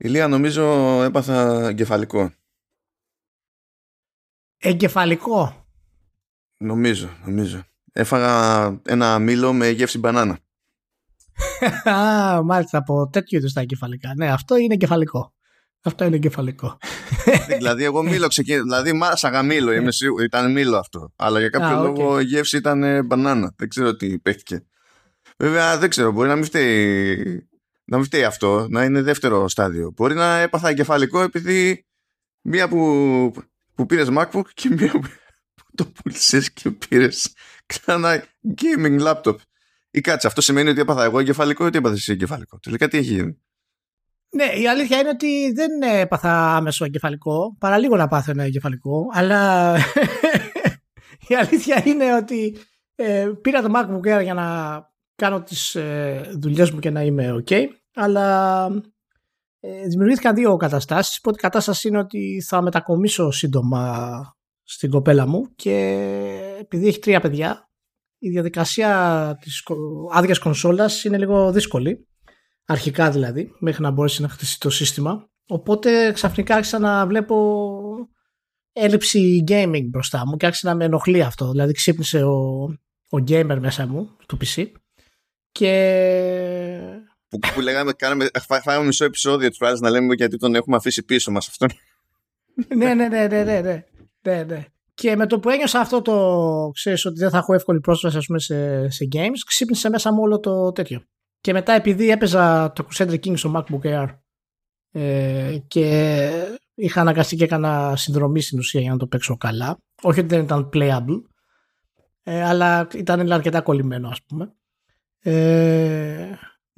Ηλία, νομίζω έπαθα εγκεφαλικό. Εγκεφαλικό. Νομίζω. Έφαγα ένα μήλο με γεύση μπανάνα. Μάλιστα, από τέτοιου είδους τα εγκεφαλικά. Ναι, αυτό είναι εγκεφαλικό. Δηλαδή, εγώ μήλο ξεκίνησα. Δηλαδή, μάσαγα μήλο. Ήταν μήλο αυτό. Αλλά για κάποιο λόγο η γεύση ήταν μπανάνα. Δεν ξέρω τι παίχτηκε. Βέβαια, δεν ξέρω. Μπορεί να μην φταίει. Να μην φταίει αυτό, να είναι δεύτερο στάδιο. Μπορεί να έπαθα εγκεφαλικό επειδή μία που πήρες MacBook και μία που το πούλησες και πήρες ξανά gaming laptop. Ή κάτσε, αυτό σημαίνει ότι έπαθα εγώ εγκεφαλικό ή ότι έπαθες εσύ εγκεφαλικό? Τελικά τι έχει γίνει? Ναι, η αλήθεια είναι ότι δεν έπαθα άμεσο εγκεφαλικό. Παρά λίγο να πάθω ένα εγκεφαλικό. Αλλά η αλήθεια είναι ότι πήρα το MacBook Air για να κάνω τις δουλειές μου και να είμαι ok, αλλά δημιουργήθηκαν δύο καταστάσεις. Η πρώτη κατάσταση είναι ότι θα μετακομίσω σύντομα στην κοπέλα μου και επειδή έχει 3 παιδιά, η διαδικασία της άδειας κονσόλας είναι λίγο δύσκολη, αρχικά δηλαδή, μέχρι να μπορέσει να χτιστεί το σύστημα. Οπότε ξαφνικά άρχισα να βλέπω έλλειψη gaming μπροστά μου και άρχισε να με ενοχλεί αυτό. Δηλαδή ξύπνησε ο gamer μέσα μου του PC. Και... Που λέγαμε, φάγαμε μισό επεισόδιο της φράσης να λέμε γιατί τον έχουμε αφήσει πίσω μας αυτόν. Ναι. Και με το που ένιωσα αυτό το, ξέρεις, ότι δεν θα έχω εύκολη πρόσβαση, ας πούμε, σε games, ξύπνησε μέσα μου όλο το τέτοιο. Και μετά, επειδή έπαιζα το Crusader King στο MacBook Air και είχα αναγκαστεί και έκανα συνδρομή στην ουσία για να το παίξω καλά, όχι ότι δεν ήταν playable, αλλά ήταν αρκετά κολλημένο, ας πούμε.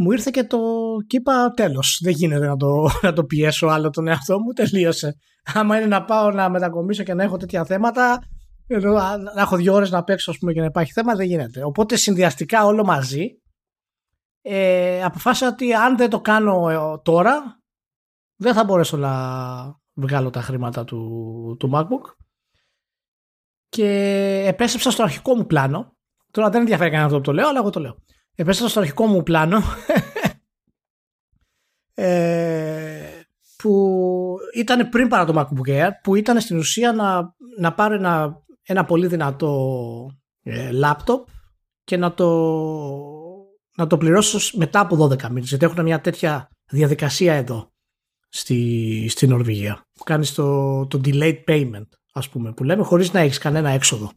Μου ήρθε και είπα τέλος, δεν γίνεται να το πιέσω άλλο τον εαυτό μου, τελείωσε. Άμα είναι να πάω να μετακομίσω και να έχω τέτοια θέματα, να έχω 2 ώρες να παίξω, ας πούμε, και να υπάρχει θέμα, δεν γίνεται. Οπότε συνδυαστικά όλο μαζί αποφάσισα ότι αν δεν το κάνω τώρα, δεν θα μπορέσω να βγάλω τα χρήματα του MacBook. Και επέστρεψα στο αρχικό μου πλάνο. Τώρα δεν ενδιαφέρει κανένα αυτό που το λέω, αλλά εγώ το λέω. Επέστρεψα στο αρχικό μου πλάνο που ήταν πριν παρά το MacBook Air, που ήταν στην ουσία να πάρω ένα πολύ δυνατό λάπτοπ και να το πληρώσω μετά από 12 μήνες, γιατί έχουν μια τέτοια διαδικασία εδώ στη Νορβηγία που κάνεις το delayed payment, ας πούμε, που λέμε, χωρίς να έχεις κανένα έξοδο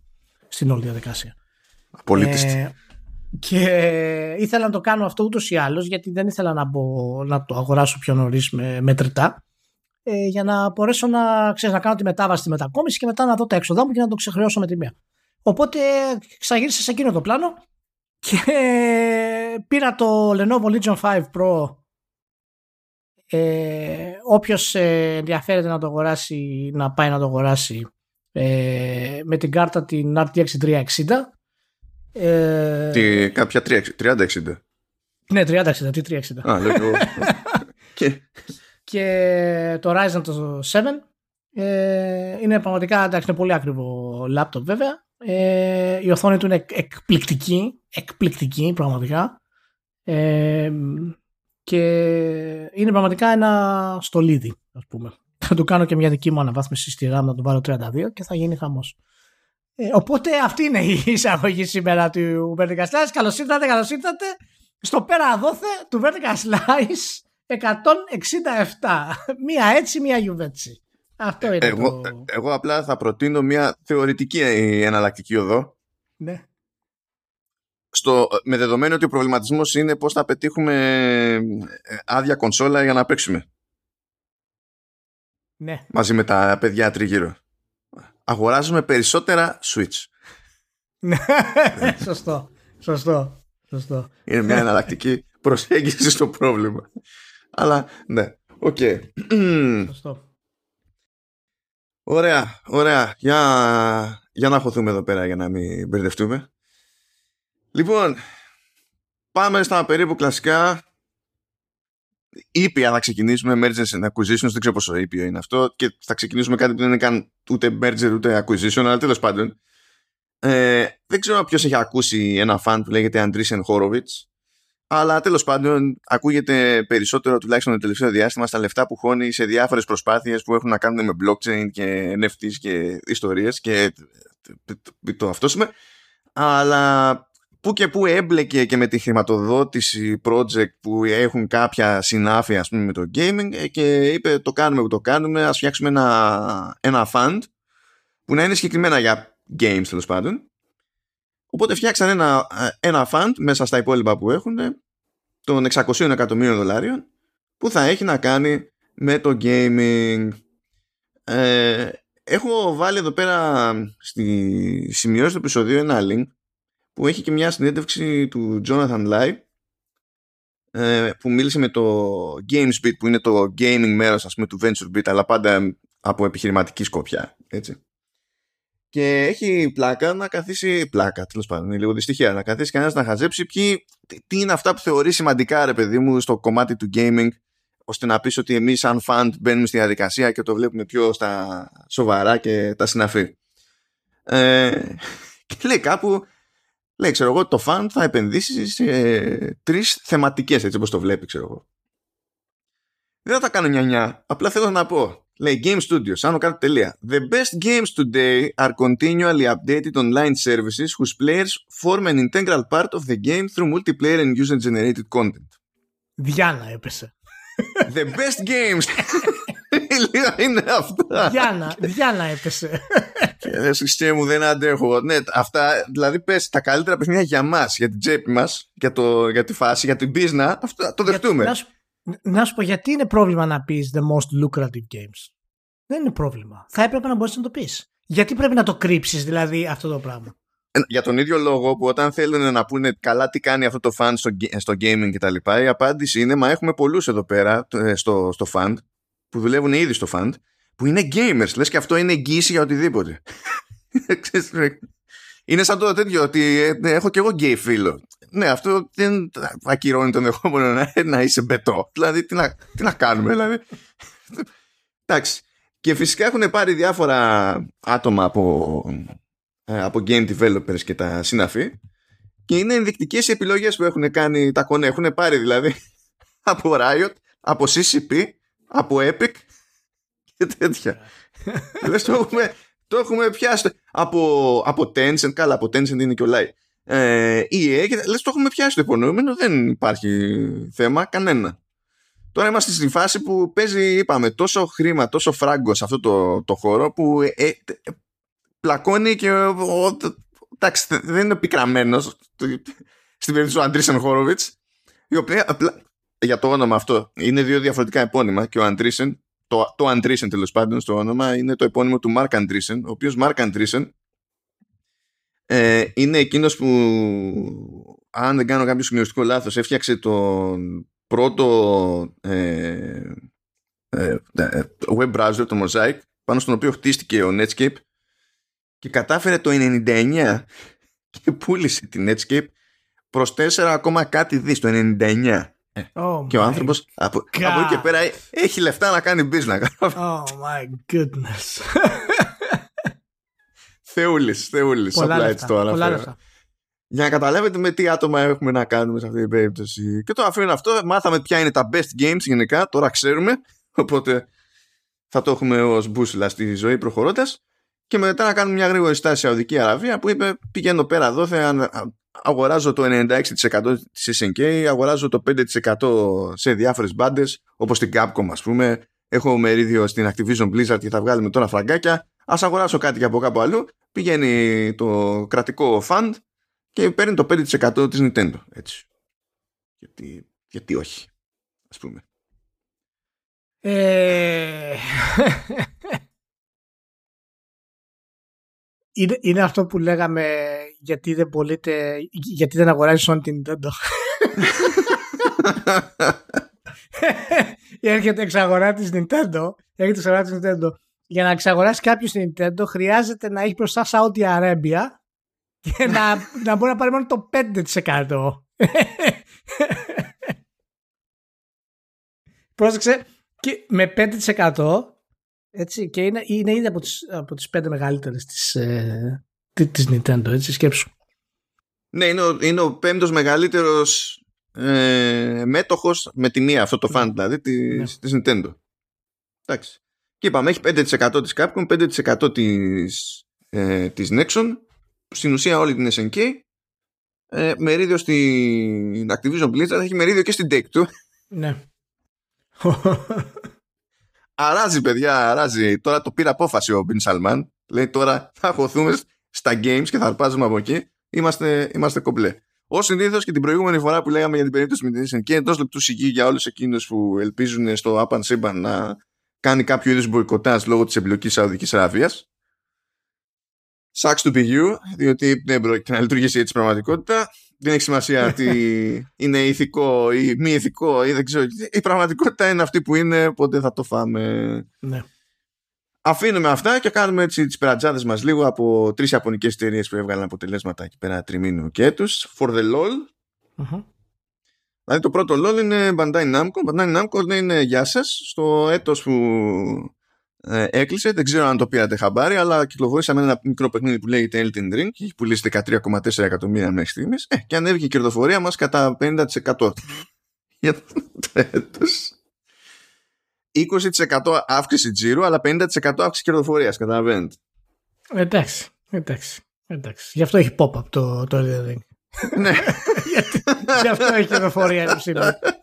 στην όλη διαδικασία. Απολύτιστη. Και ήθελα να το κάνω αυτό ούτως ή άλλως, γιατί δεν ήθελα να το αγοράσω πιο νωρίς με μετρητά, για να μπορέσω να κάνω τη μετάβαση στη μετακόμιση και μετά να δω τα έξοδά μου και να το ξεχρεώσω με τη μία. Οπότε ξαγύρισα σε εκείνο το πλάνο και πήρα το Lenovo Legion 5 Pro. Όποιος ενδιαφέρεται να το αγοράσει, να πάει να το αγοράσει με την κάρτα την RTX360. Κάποια 30-60. Ναι, 30-60, τι 360. Α, λέγω. Και το Ryzen το 7 είναι πραγματικά, εντάξει, είναι πολύ ακριβό λάπτοπ, βέβαια. Η οθόνη του είναι εκπληκτική πραγματικά, και είναι πραγματικά ένα στολίδι, ας πούμε. Θα του κάνω και μια δική μου αναβάθμιση στη RAM, να του βάλω 32 και θα γίνει χαμός. Οπότε αυτή είναι η εισαγωγή σήμερα του Vertical Slice. Καλώς ήρθατε στο πέρα δόθε του Vertical Slice 167. Μία έτσι, μία γιουβέτσι. Αυτό είναι. Εγώ απλά θα προτείνω μία θεωρητική εναλλακτική οδό. Ναι. Με δεδομένο ότι ο προβληματισμός είναι πώς θα πετύχουμε άδεια κονσόλα για να παίξουμε. Ναι. Μαζί με τα παιδιά τριγύρω. Αγοράζουμε περισσότερα Switch. Ναι, σωστό. Είναι μια εναλλακτική προσέγγιση στο πρόβλημα. Αλλά ναι, οκ. Σωστό. Ωραία. Για να χωθούμε εδώ πέρα για να μην μπερδευτούμε. Λοιπόν, πάμε στα περίπου κλασικά. Ήπια θα ξεκινήσουμε mergers and acquisitions. Δεν ξέρω πόσο ήπιο είναι αυτό. Και θα ξεκινήσουμε κάτι που δεν είναι καν ούτε merger ούτε acquisition, αλλά τέλος πάντων. Δεν ξέρω ποιος έχει ακούσει ένα φαν που λέγεται Andreessen Horowitz. Αλλά τέλος πάντων ακούγεται περισσότερο, τουλάχιστον το τελευταίο διάστημα, στα λεφτά που χώνει σε διάφορες προσπάθειες που έχουν να κάνουν με blockchain και NFTs και ιστορίες και το αυτό σημαίνει. Αλλά που και που έμπλεκε και με τη χρηματοδότηση project που έχουν κάποια συνάφεια, ας πούμε, με το gaming, και είπε το κάνουμε που το κάνουμε, ας φτιάξουμε ένα fund που να είναι συγκεκριμένα για games, τέλος πάντων. Οπότε φτιάξαν ένα fund μέσα στα υπόλοιπα που έχουν των 600 εκατομμύριων δολάριων που θα έχει να κάνει με το gaming. Έχω βάλει εδώ πέρα στη σημειώση του επεισοδίου ένα link που έχει και μια συνέντευξη του Jonathan Lai που μίλησε με το GamesBeat, που είναι το gaming μέρος, ας πούμε, του VentureBeat, αλλά πάντα από επιχειρηματική σκοπιά, έτσι. Και έχει πλάκα να καθίσει. Πλάκα, τέλος πάντων, είναι λίγο δυστυχία. Να καθίσει κανένας να χαζέψει τι είναι αυτά που θεωρεί σημαντικά, ρε παιδί μου, στο κομμάτι του gaming, ώστε να πεις ότι εμείς, σαν fund, μπαίνουμε στη διαδικασία και το βλέπουμε πιο στα σοβαρά και τα συναφή. Και λέει κάπου, ξέρω εγώ, το fund θα επενδύσει σε 3 θεματικές, έτσι όπως το βλέπει, ξέρω εγώ. Δεν θα τα κάνω νιανιά, απλά θέλω να πω. Λέει Game Studios, άνω κάτω τελεία. The best games today are continually updated online services whose players form an integral part of the game through multiplayer and user-generated content. Διάνα έπεσε. The best games. Είναι αυτά. Διάνα έπεσε. Χριστέ μου, δεν αντέχω. Ναι, αυτά, δηλαδή πες τα καλύτερα παιχνίδια για μας, για την τσέπη μας, για τη φάση, για την πίσνα. Αυτό το δεχτούμε. Να σου πω, γιατί είναι πρόβλημα να πεις the most lucrative games? Δεν είναι πρόβλημα. Θα έπρεπε να μπορείς να το πεις. Γιατί πρέπει να το κρύψεις, δηλαδή, αυτό το πράγμα? Για τον ίδιο λόγο που όταν θέλουν να πούνε καλά τι κάνει αυτό το fund στο gaming και τα λοιπά, η απάντηση είναι, μα έχουμε πολλούς εδώ πέρα στο fund, που δουλεύουν ήδη στο fund, που είναι gamers. Λες και αυτό είναι εγγύηση για οτιδήποτε. Είναι σαν το τέτοιο ότι έχω και εγώ γκέι φίλο. Ναι, αυτό δεν ακυρώνει το ενδεχόμενο να είσαι μπετό. Δηλαδή, τι να κάνουμε, δηλαδή. Εντάξει. Και φυσικά έχουν πάρει διάφορα άτομα από game developers και τα συναφή, και είναι ενδεικτικές οι επιλογές που έχουν κάνει τα κονέ. Έχουν πάρει δηλαδή από Riot, από CCP, από Epic και τέτοια. Λες, το έχουμε πιάσει. Από Tencent, καλά, από Tencent είναι και ο Lai. Λες, το έχουμε πιάσει το υπονοούμενο, δεν υπάρχει θέμα κανένα. Τώρα είμαστε στη φάση που παίζει, είπαμε, τόσο χρήμα, τόσο φράγκο σε αυτό το χώρο που πλακώνει και εντάξει, δεν είναι πικραμένος στην περίπτωση του Andreessen Horowitz, η οποία, για το όνομα αυτό, είναι 2 διαφορετικά επώνυμα, και ο Andreessen, το Andreessen τέλος πάντων στο όνομα, είναι το επώνυμο του Mark Andreessen, ο οποίος Mark Andreessen είναι εκείνος που, αν δεν κάνω κάποιο σημειωστικό λάθος, έφτιαξε τον πρώτο web browser, το Mosaic, πάνω στον οποίο χτίστηκε ο Netscape, και κατάφερε το 99 και πούλησε την Netscape προς 4, κάτι δις το 99. Και ο άνθρωπος από εκεί και πέρα έχει λεφτά να κάνει business. Oh my goodness. Θεούλης, απλά έτσι το αναφέρω. Για να καταλάβετε με τι άτομα έχουμε να κάνουμε σε αυτή την περίπτωση. Και το αφήνω αυτό, μάθαμε ποια είναι τα best games γενικά, τώρα ξέρουμε, οπότε θα το έχουμε ως μπούσουλα στη ζωή προχωρώντας. Και μετά να κάνουμε μια γρήγορη στάση στη Σαουδική Αραβία, που είπε, πηγαίνω πέρα εδώ, αγοράζω το 96% της SNK, αγοράζω το 5% σε διάφορες μπάντες, όπως την Capcom, ας πούμε, έχω μερίδιο στην Activision Blizzard και θα βγάλουμε τώρα φραγκάκια. Ας αγοράσω κάτι και από κάπου αλλού. Πηγαίνει το κρατικό fund και παίρνει το 5% της Nintendo, έτσι. Γιατί όχι, ας πούμε. Είναι αυτό που λέγαμε, γιατί δεν αγοράζεις όλη την Nintendo. Έρχεται εξαγορά της Nintendo. Για να εξαγοράσει κάποιος την Nintendo, χρειάζεται να έχει μπροστά Σαούδη Αρέμπια και να μπορεί να πάρει μόνο το 5%. Πρόσεξε, και με 5%, έτσι, και είναι ήδη από τις 5 μεγαλύτερες της Nintendo, έτσι, σκέψου. Ναι, είναι ο 5ος μεγαλύτερος μέτοχος με τη μία, αυτό το φαν δηλαδή της Nintendo. Εντάξει. Και είπαμε έχει 5% της Capcom, 5% της Nexon, στην ουσία όλη την SNK, μερίδιο στην Activision Blizzard, έχει μερίδιο και στην Take-Two. Ναι. Αράζει παιδιά, αράζει. Τώρα το πήρε απόφαση ο Μπιν Σαλμάν. Λέει τώρα θα χωθούμε στα games και θα αρπάζουμε από εκεί. Είμαστε κομπλέ. Ως συνήθως και την προηγούμενη φορά που λέγαμε για την περίπτωση με την SNK, εντός λεπτού σιγή για όλους εκείνους που ελπίζουν στο Άπαν Σύμπαν να κάνει κάποιο είδους μποϊκοτάζ λόγω της εμπλοκής Σαουδικής Αραβίας. Sucks to be you, διότι δεν πρόκειται να λειτουργήσει έτσι η πραγματικότητα. Δεν έχει σημασία ότι είναι ηθικό ή μη ηθικό ή δεν ξέρω. Η πραγματικότητα είναι αυτή που είναι, πότε θα το φάμε. Ναι. Αφήνουμε αυτά και κάνουμε έτσι τις περατζάδες μας λίγο από τρεις ιαπωνικές εταιρείες που έβγαλαν αποτελέσματα εκεί πέρα τριμήνου και έτους. For the LOL. Mm-hmm. Δηλαδή το πρώτο LOL είναι Bandai Namco. Bandai Namco δεν είναι γεια σας. Στο έτος που έκλεισε, δεν ξέρω αν το πήρατε χαμπάρι, αλλά κυκλοφορήσαμε ένα μικρό παιχνίδι που λέγεται Elden Ring και έχει πουλήσει 13,4 εκατομμύρια μέχρι στιγμής. Και ανέβηκε η κερδοφορία μας κατά 50% για το έτος. 20% αύξηση τζίρου, αλλά 50% αύξηση κερδοφορίας, καταλαβαίνετε. Εντάξει. Γι' αυτό έχει pop-up το Elden Ring. Ναι. Γι' αυτό έχει κερδοφορία.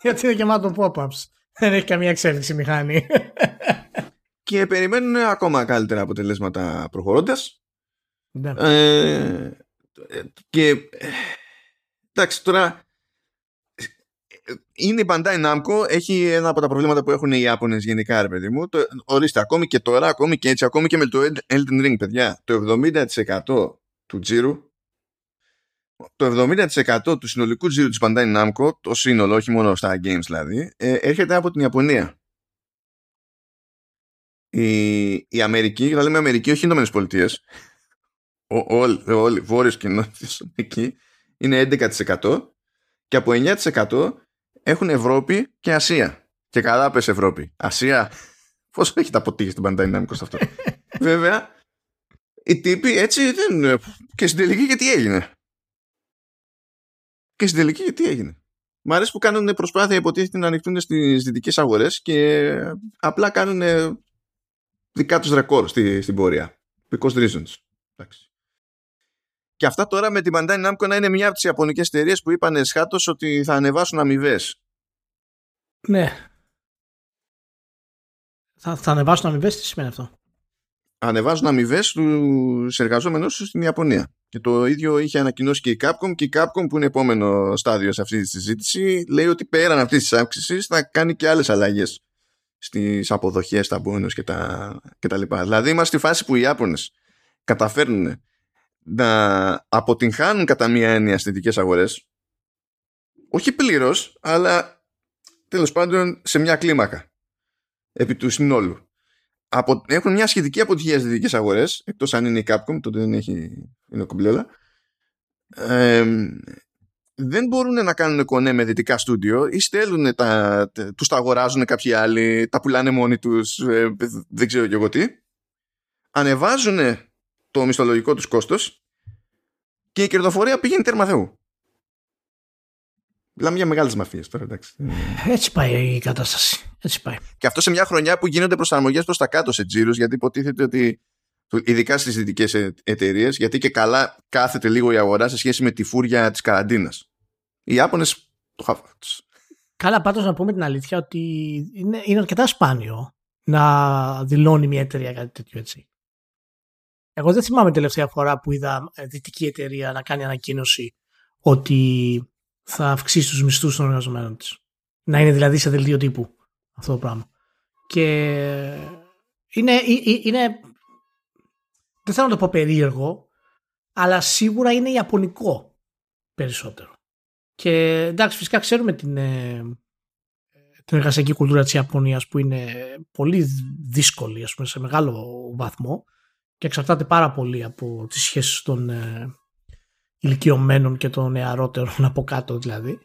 Γιατί είναι γεμάτο pop-ups. Δεν έχει καμία εξέλιξη μηχανή. Και περιμένουν ακόμα καλύτερα αποτελέσματα προχωρώντας. Ναι. Και εντάξει, τώρα είναι η Bandai Namco, έχει ένα από τα προβλήματα που έχουν οι Ιάπωνες γενικά, ρε παιδί μου. Ορίστε, ακόμη και τώρα, ακόμη και έτσι, ακόμη και με το Elden Ring, παιδιά, το 70% του τζίρου, το 70% του συνολικού τζίρου της Bandai Namco, το σύνολο, όχι μόνο στα games δηλαδή, έρχεται από την Ιαπωνία. Η Αμερική, δηλαδή λέμε Αμερική, όχι οι Ηνωμένες Πολιτείες, όλοι βόρειες κοινότητες εκεί είναι 11% και από 9% έχουν Ευρώπη και Ασία. Και καλά πες Ευρώπη. Ασία, πόσο έχει τα αποτύχει στην Bandai Namco σε αυτό. Βέβαια, οι τύποι έτσι δεν. Και στην τελική γιατί έγινε. Μ' αρέσει που κάνουν προσπάθεια, υποτίθεται να ανοιχτούν στις δυτικές αγορές και απλά κάνουν δικά τους ρεκόρ στην πορεία. Because reasons. Εντάξει. Και αυτά τώρα με την Bandai Namco να είναι μια από τις ιαπωνικές εταιρείες που είπαν εσχάτως ότι θα ανεβάσουν αμοιβές. Ναι. Θα ανεβάσουν αμοιβές, τι σημαίνει αυτό? Ανεβάζουν αμοιβές στους εργαζόμενους τους στην Ιαπωνία. Και το ίδιο είχε ανακοινώσει και η Capcom. Και η Capcom, που είναι επόμενο στάδιο σε αυτή τη συζήτηση, λέει ότι πέραν αυτής της αύξησης θα κάνει και άλλες αλλαγές στις αποδοχές, τα bonus και τα λοιπά. Δηλαδή είμαστε στη φάση που οι Ιάπωνες καταφέρνουν να αποτυγχάνουν κατά μία έννοια στις δυτικές αγορές, όχι πλήρως, αλλά τέλος πάντων σε μια κλίμακα επί του συνόλου. Έχουν μια σχετική αποτυχία στις δυτικές αγορές, εκτός αν είναι η Capcom, τότε δεν έχει, είναι κομπλέλα. Δεν μπορούν να κάνουν κονέ με δυτικά στούντιο ή στέλνουν τους τα αγοράζουν κάποιοι άλλοι, τα πουλάνε μόνοι τους, δεν ξέρω και εγώ τι. Ανεβάζουν το μισθολογικό τους κόστος και η κερδοφορία πηγαίνει τέρμα Θεού. Μιλάμε για μεγάλες μαφίες τώρα, εντάξει. Έτσι πάει η κατάσταση. Έτσι πάει. Και αυτό σε μια χρονιά που γίνονται προσαρμογές προς τα κάτω σε τζίρους, γιατί υποτίθεται ότι, ειδικά στις δυτικές εταιρείες, γιατί και καλά κάθεται λίγο η αγορά σε σχέση με τη φούρια της καραντίνας. Οι Ιάπωνες το χάβουν. Καλά, πάντως να πούμε την αλήθεια ότι είναι αρκετά σπάνιο να δηλώνει μια εταιρεία κάτι τέτοιο, έτσι. Εγώ δεν θυμάμαι τελευταία φορά που είδα δυτική εταιρεία να κάνει ανακοίνωση ότι θα αυξήσει τους μισθούς των εργαζομένων της. Να είναι δηλαδή σε δελτίο τύπου αυτό το πράγμα. Και είναι δεν θέλω να το πω περίεργο, αλλά σίγουρα είναι ιαπωνικό περισσότερο. Και εντάξει, φυσικά ξέρουμε την εργασιακή κουλτούρα της Ιαπωνίας, που είναι πολύ δύσκολη, ας πούμε, σε μεγάλο βαθμό, και εξαρτάται πάρα πολύ από τις σχέσεις των ηλικιωμένων και των νεαρότερων από κάτω, δηλαδή,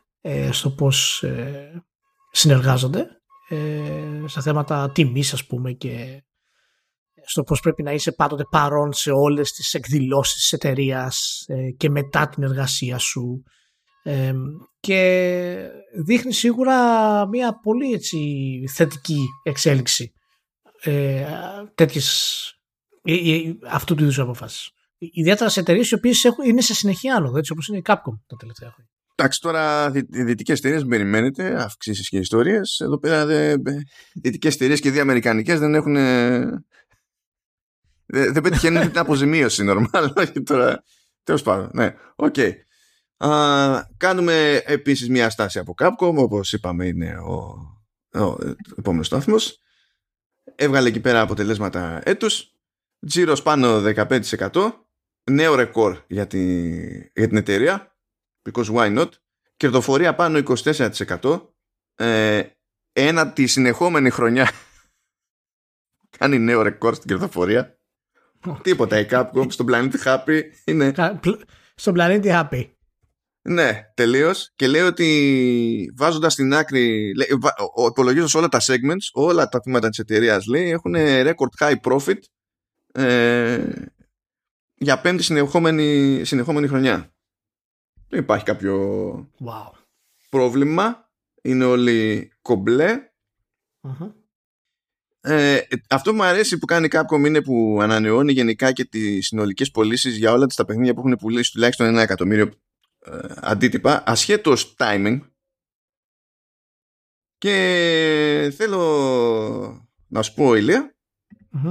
στο πώς συνεργάζονται στα θέματα τιμής, ας πούμε, και στο πώς πρέπει να είσαι πάντοτε παρόν σε όλες τις εκδηλώσεις της εταιρείας και μετά την εργασία σου, Και δείχνει σίγουρα μια πολύ έτσι, θετική εξέλιξη αυτού του είδους αποφάσεις. Ιδιαίτερα σε εταιρείες οι οποίες είναι σε συνεχή άλογο, έτσι όπως είναι η Capcom τα τελευταία χρόνια. Εντάξει, τώρα δυτικές εταιρείες μην περιμένετε, αυξήσεις και ιστορίες. Εδώ πέρα δυτικές εταιρείες και διαμερικανικές δεν έχουν. Δεν πετυχαίνουν την αποζημίωση, νορμάλ. Τέλος πάντων. Ναι, οκ. Κάνουμε επίσης μια στάση από Capcom, όπως είπαμε είναι ο επόμενος στάθμος. Έβγαλε εκεί πέρα αποτελέσματα έτους. Τζίρος πάνω 15%. Νέο ρεκόρ για την εταιρεία. Because why not. Κερδοφορία πάνω 24%. Ένατη συνεχόμενη χρονιά κάνει νέο ρεκόρ στην κερδοφορία. Τίποτα η Capcom στον πλανήτη Happy είναι... Στον πλανήτη Happy. Ναι, τελείως. Και λέει ότι βάζοντας στην άκρη, υπολογίζοντας όλα τα segments, όλα τα τμήματα της εταιρείας, λέει, έχουν record high profit για πέμπτη συνεχόμενη χρονιά. Δεν υπάρχει κάποιο πρόβλημα. Είναι όλοι κομπλέ. Uh-huh. Αυτό που μου αρέσει που κάνει Capcom είναι που ανανεώνει γενικά και τις συνολικές πωλήσεις για όλα τα παιχνίδια που έχουν πουλήσει τουλάχιστον 1 εκατομμύριο αντίτυπα, ασχέτως timing. Και θέλω να σου πω, Ηλία,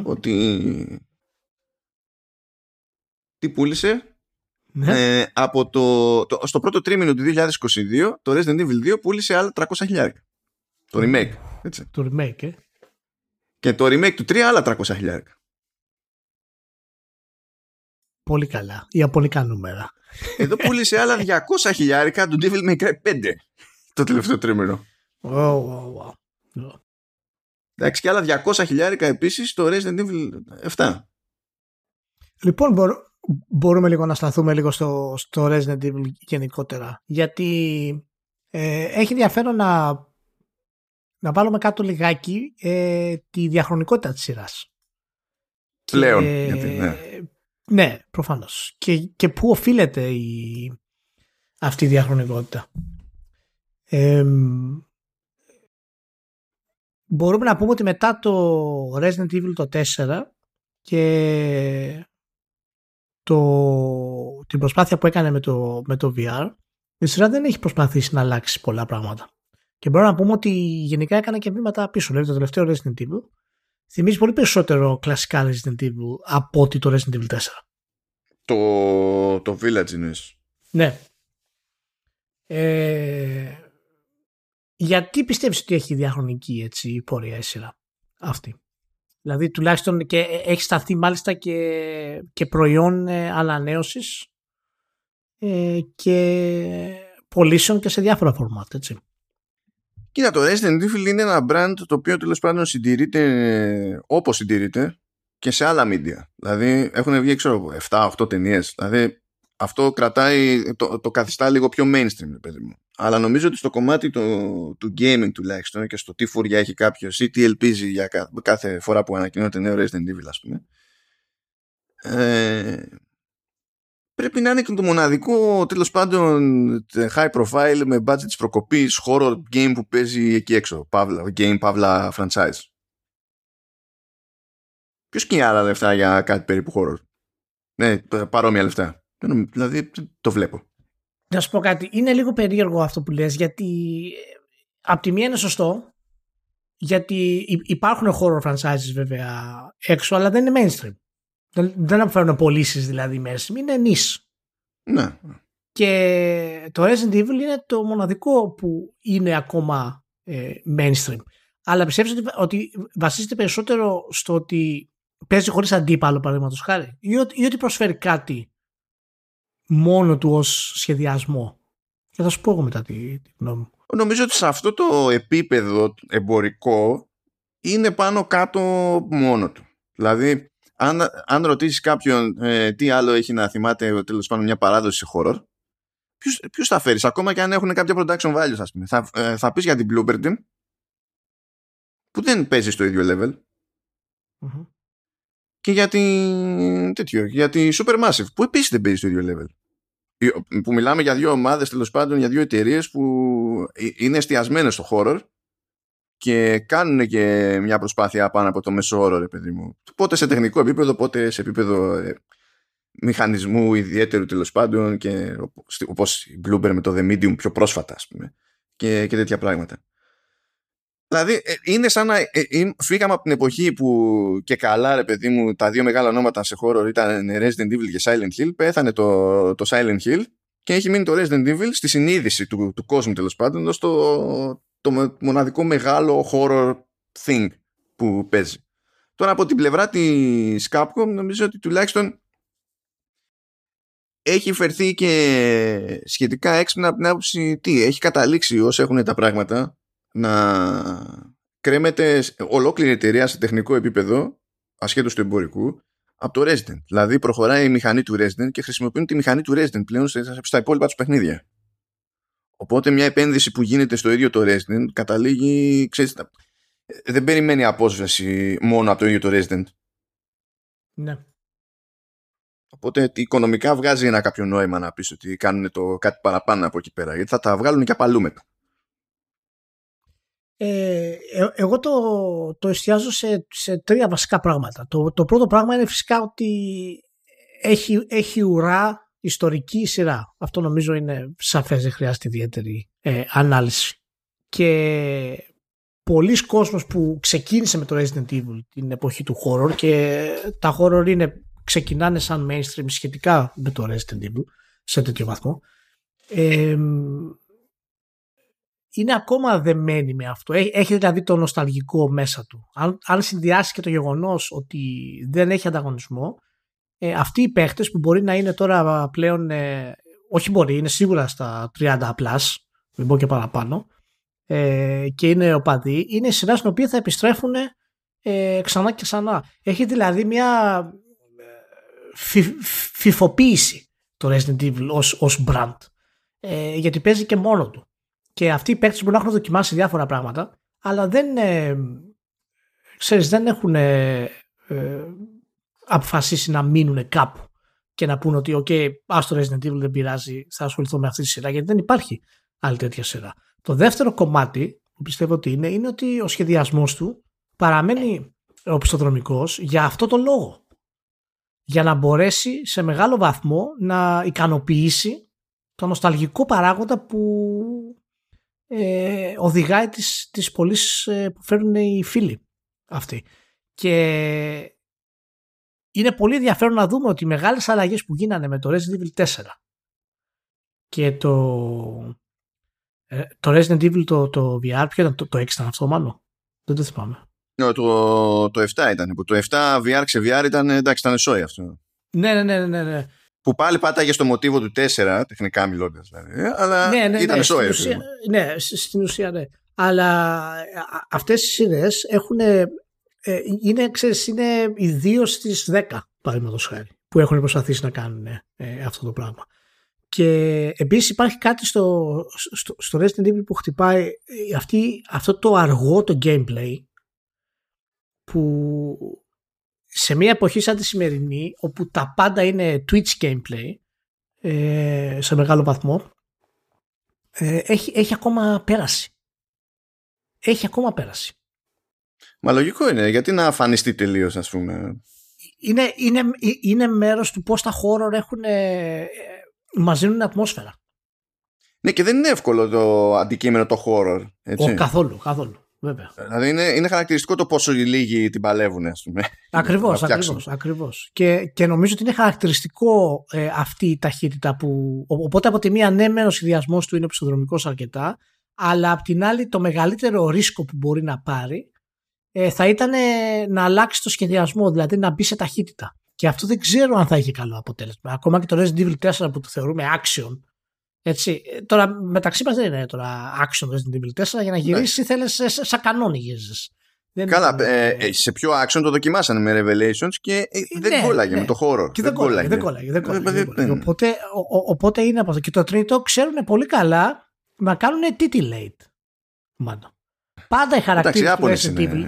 ότι τι πούλησε από στο πρώτο τρίμηνο του 2022 το Resident Evil 2 πούλησε άλλα 300.000. Το remake, έτσι. Το remake, και το remake του 3 άλλα 300.000. Πολύ καλά, ιαπωνικά νούμερα. Εδώ πούλησε άλλα 200.000 του Devil May Cry 5 το τελευταίο τρίμηνο. Wow. Εντάξει, και άλλα 200.000 επίσης το Resident Evil 7. Λοιπόν, μπορούμε λίγο να σταθούμε λίγο στο Resident Evil γενικότερα, γιατί έχει ενδιαφέρον να βάλουμε κάτω λιγάκι τη διαχρονικότητα της σειράς. Πλέον, γιατί, ναι, προφανώς. Και πού οφείλεται αυτή η διαχρονικότητα. Μπορούμε να πούμε ότι μετά το Resident Evil το 4 και την προσπάθεια που έκανε με το VR, η σειρά δεν έχει προσπαθήσει να αλλάξει πολλά πράγματα. Και μπορούμε να πούμε ότι γενικά έκανε και βήματα πίσω. Δηλαδή το τελευταίο Resident Evil θυμίζει πολύ περισσότερο κλασικά Resident Evil από ότι το Resident Evil 4. Το Village είναι. Ναι. Γιατί πιστεύεις ότι έχει διαχρονική έτσι, πορεία η σειρά αυτή? Δηλαδή τουλάχιστον και έχει σταθεί μάλιστα και προϊόν ανανέωσης και πωλήσεων και σε διάφορα φορμάτ, έτσι. Κοίτα, το Resident Evil είναι ένα brand το οποίο τέλος πάντων συντηρείται όπως συντηρείται και σε άλλα media. Δηλαδή έχουν βγει 7-8 ταινίες. Δηλαδή αυτό κρατάει, το καθιστά λίγο πιο mainstream, παιδί μου. Αλλά νομίζω ότι στο κομμάτι του gaming τουλάχιστον και στο τι φουριά έχει κάποιος ή τι ελπίζει για κάθε φορά που ανακοινώνεται νέο Resident Evil, ας πούμε, πρέπει να είναι και το μοναδικό, τέλος πάντων, high profile με budget της προκοπής horror game που παίζει εκεί έξω, Pavla franchise. Ποιος και άλλα λεφτά για κάτι περίπου horror? Ναι, παρόμοια λεφτά. Δηλαδή το βλέπω. Να σου πω κάτι, είναι λίγο περίεργο αυτό που λες, γιατί απ' τη μία είναι σωστό, γιατί υπάρχουν horror franchises βέβαια έξω, αλλά δεν είναι mainstream. Δεν αποφέρουν πωλήσεις δηλαδή mainstream, είναι niche. Ναι. Και το Resident Evil είναι το μοναδικό που είναι ακόμα mainstream. Αλλά πιστεύεις ότι βασίζεται περισσότερο στο ότι παίζει χωρίς αντίπαλο, παραδείγματος χάρη, ή ότι προσφέρει κάτι μόνο του ως σχεδιασμό? Και θα σου πω εγώ μετά τη γνώμη μου. Νομίζω ότι σε αυτό το επίπεδο εμπορικό είναι πάνω κάτω μόνο του. Δηλαδή αν ρωτήσεις κάποιον τι άλλο έχει να θυμάται, τέλος πάντων, μια παράδοση σε horror, ποιος θα φέρεις, ακόμα και αν έχουν κάποια production values, ας πούμε. Θα πεις για την Bluebird Team, που δεν παίζει στο ίδιο level, mm-hmm. και για την Supermassive, που επίσης δεν παίζει στο ίδιο level. που μιλάμε για δύο ομάδες, τέλος πάντων, για δύο εταιρείες που είναι εστιασμένες στο horror και κάνουν και μια προσπάθεια πάνω από το μέσο όρο, ρε παιδί μου. Πότε σε τεχνικό επίπεδο, πότε σε επίπεδο μηχανισμού ιδιαίτερου, τέλος πάντων, και όπως η Bloomberg με το The Medium πιο πρόσφατα, ας πούμε, και τέτοια πράγματα. Δηλαδή, είναι σαν να φύγαμε από την εποχή που και καλά, ρε παιδί μου, τα δύο μεγάλα ονόματα σε horror ήταν Resident Evil και Silent Hill. Πέθανε το Silent Hill και έχει μείνει το Resident Evil στη συνείδηση του κόσμου, τέλος πάντων, ως το μοναδικό μεγάλο horror thing που παίζει. Τώρα, από την πλευρά της Capcom, νομίζω ότι τουλάχιστον έχει φερθεί και σχετικά έξυπνα από την άποψη τι έχει καταλήξει όσοι έχουν τα πράγματα να κρέμεται ολόκληρη εταιρεία σε τεχνικό επίπεδο ασχέτως του εμπορικού από το Resident. Δηλαδή προχωράει η μηχανή του Resident και χρησιμοποιούν τη μηχανή του Resident πλέον στα υπόλοιπα τους παιχνίδια. Οπότε μια επένδυση που γίνεται στο ίδιο το Resident καταλήγει, ξέρεις, δεν περιμένει απόσβεση μόνο από το ίδιο το Resident. Ναι. Οπότε οικονομικά βγάζει ένα κάποιο νόημα να πεις ότι κάνουν το κάτι παραπάνω από εκεί πέρα, γιατί θα τα βγάλουν και απαλού μετά. Εγώ το εστιάζω σε τρία βασικά πράγματα. Το πρώτο πράγμα είναι φυσικά ότι έχει ουρά ιστορική σειρά. Αυτό νομίζω είναι σαφές, δεν χρειάζεται ιδιαίτερη ανάλυση. Και πολλοί κόσμος που ξεκίνησε με το Resident Evil την εποχή του horror, και τα horror ξεκινάνε σαν mainstream σχετικά με το Resident Evil σε τέτοιο βαθμό, είναι ακόμα δεμένη με αυτό. Έχει δηλαδή το νοσταλγικό μέσα του. Αν συνδυάσει και το γεγονός ότι δεν έχει ανταγωνισμό, αυτοί οι παίχτες που μπορεί να είναι τώρα πλέον, όχι μπορεί, είναι σίγουρα στα 30+, μην πω και παραπάνω, και είναι οπαδοί, είναι σειρά στην οποία θα επιστρέφουν ξανά και ξανά. Έχει δηλαδή μια φυφοποίηση το Resident Evil ως brand, γιατί παίζει και μόνο του. Και αυτοί οι παίκτες μπορούν να έχουν δοκιμάσει διάφορα πράγματα, αλλά δεν έχουν αποφασίσει να μείνουν κάπου και να πούν ότι «ΟΚ, ας το Resident Evil, δεν πειράζει, θα ασχοληθώ με αυτή τη σειρά», γιατί δεν υπάρχει άλλη τέτοια σειρά. Το δεύτερο κομμάτι που πιστεύω ότι είναι ότι ο σχεδιασμός του παραμένει οπισθοδρομικός για αυτό το λόγο. Για να μπορέσει σε μεγάλο βαθμό να ικανοποιήσει το νοσταλγικό παράγοντα που οδηγάει τις πωλήσεις που φέρνουν οι φίλοι αυτοί. Και είναι πολύ ενδιαφέρον να δούμε ότι οι μεγάλες αλλαγές που γίνανε με το Resident Evil 4 και το Resident Evil το VR, ποιο ήταν, το 6 ήταν αυτό μάλλον, δεν το θυμάμαι. Ναι, το 7 ήταν. Το 7 VR VR ήταν, εντάξει, ήταν σόι αυτό. Ναι. Που πάλι πάταγε στο μοτίβο του 4, τεχνικά μιλώντας δηλαδή. Αλλά ναι, ήταν σόι. Ναι, στην ουσία ναι. Αλλά αυτές οι σειρές έχουν, είναι οι 2 στις 10 παραδείγματος χάρη που έχουν προσπαθήσει να κάνουν αυτό το πράγμα. Και επίσης υπάρχει κάτι στο Resident Evil που χτυπάει αυτό το αργό το gameplay, που σε μια εποχή σαν τη σημερινή όπου τα πάντα είναι Twitch gameplay σε μεγάλο βαθμό, έχει ακόμα πέραση. Μα λογικό είναι, γιατί να αφανιστεί τελείως, ας πούμε. Είναι μέρος του πώς τα horror έχουν, μας δίνουν ατμόσφαιρα. Ναι, και δεν είναι εύκολο το αντικείμενο το horror, έτσι. Καθόλου. Βέβαια. Δηλαδή είναι χαρακτηριστικό το πόσο οι λίγοι την παλεύουν, ας πούμε. Ακριβώς. Και νομίζω ότι είναι χαρακτηριστικό αυτή η ταχύτητα που. Οπότε από τη μία, ναι, μεν ο σχεδιασμός του είναι οπισθοδρομικός αρκετά, αλλά από την άλλη, το μεγαλύτερο ρίσκο που μπορεί να πάρει θα ήταν να αλλάξει το σχεδιασμό, δηλαδή να μπει σε ταχύτητα. Και αυτό δεν ξέρω αν θα είχε καλό αποτέλεσμα. Ακόμα και το Resident Evil 4 που το θεωρούμε action. Έτσι, τώρα μεταξύ μας δεν είναι τώρα action Resident Evil 4, για να γυρίσεις θέλεις σαν κανόνι γυρίζεις. Καλά, σε πιο action το δοκιμάσανε με Revelations και δεν κόλλαγε με το horror. Και δεν κόλλαγε. Οπότε είναι από αυτό. Και το τρίτο ξέρουν πολύ καλά να κάνουν titillate. Πάντα οι χαρακτήρες του Resident Evil,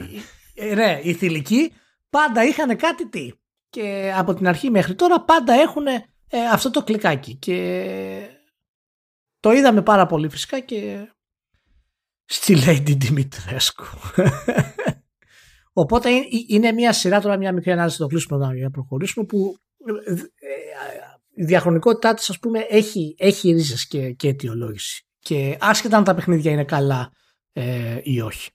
οι θηλυκοί, πάντα είχαν κάτι τι. Και από την αρχή μέχρι τώρα πάντα έχουν αυτό το κλικάκι. Και το είδαμε πάρα πολύ φυσικά και στη Lady Δημητρέσκου. Οπότε είναι μια σειρά, τώρα μια μικρή ανάλυση, το κλείσουμε για να προχωρήσουμε, που η διαχρονικότητά της, ας πούμε, έχει ρίζες και αιτιολόγηση. Και άσχετα αν τα παιχνίδια είναι καλά ή όχι.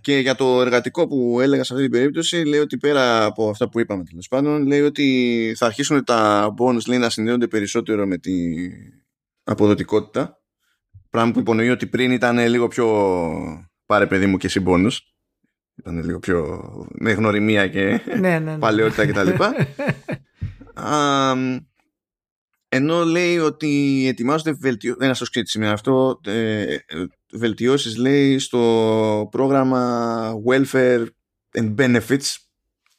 Και για το εργατικό που έλεγα σε αυτή την περίπτωση, λέει ότι πέρα από αυτά που είπαμε τέλος πάντων, λέει ότι θα αρχίσουν τα bonus, λέει, να συνδέονται περισσότερο με την αποδοτικότητα. Πράγμα που υπονοεί ότι πριν ήταν λίγο πιο πάρε παιδί μου και εσύ bonus. Ήταν λίγο πιο με γνωριμία και παλαιότητα κτλ. Ενώ λέει ότι ετοιμάζονται βελτιώσεις. Ένα σκέψη με αυτό. Βελτιώσεις, λέει, στο πρόγραμμα Welfare and Benefits.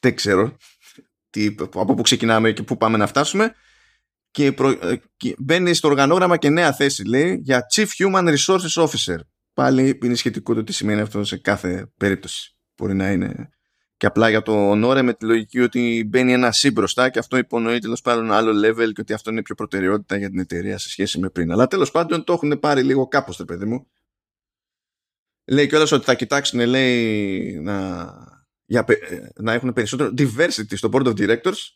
Δεν ξέρω από πού ξεκινάμε και πού πάμε να φτάσουμε. Και μπαίνει στο οργανόγραμμα και νέα θέση, λέει, για Chief Human Resources Officer. Πάλι είναι σχετικό το τι σημαίνει αυτό σε κάθε περίπτωση. Μπορεί να είναι και απλά για το honor, με τη λογική ότι μπαίνει ένα C μπροστά και αυτό υπονοεί τέλος πάντων άλλο level και ότι αυτό είναι πιο προτεραιότητα για την εταιρεία σε σχέση με πριν. Αλλά τέλος πάντων το έχουν πάρει λίγο κάπως, το παιδί μου. Λέει κιόλας ότι θα κοιτάξουν, λέει, να έχουν περισσότερο diversity στο board of directors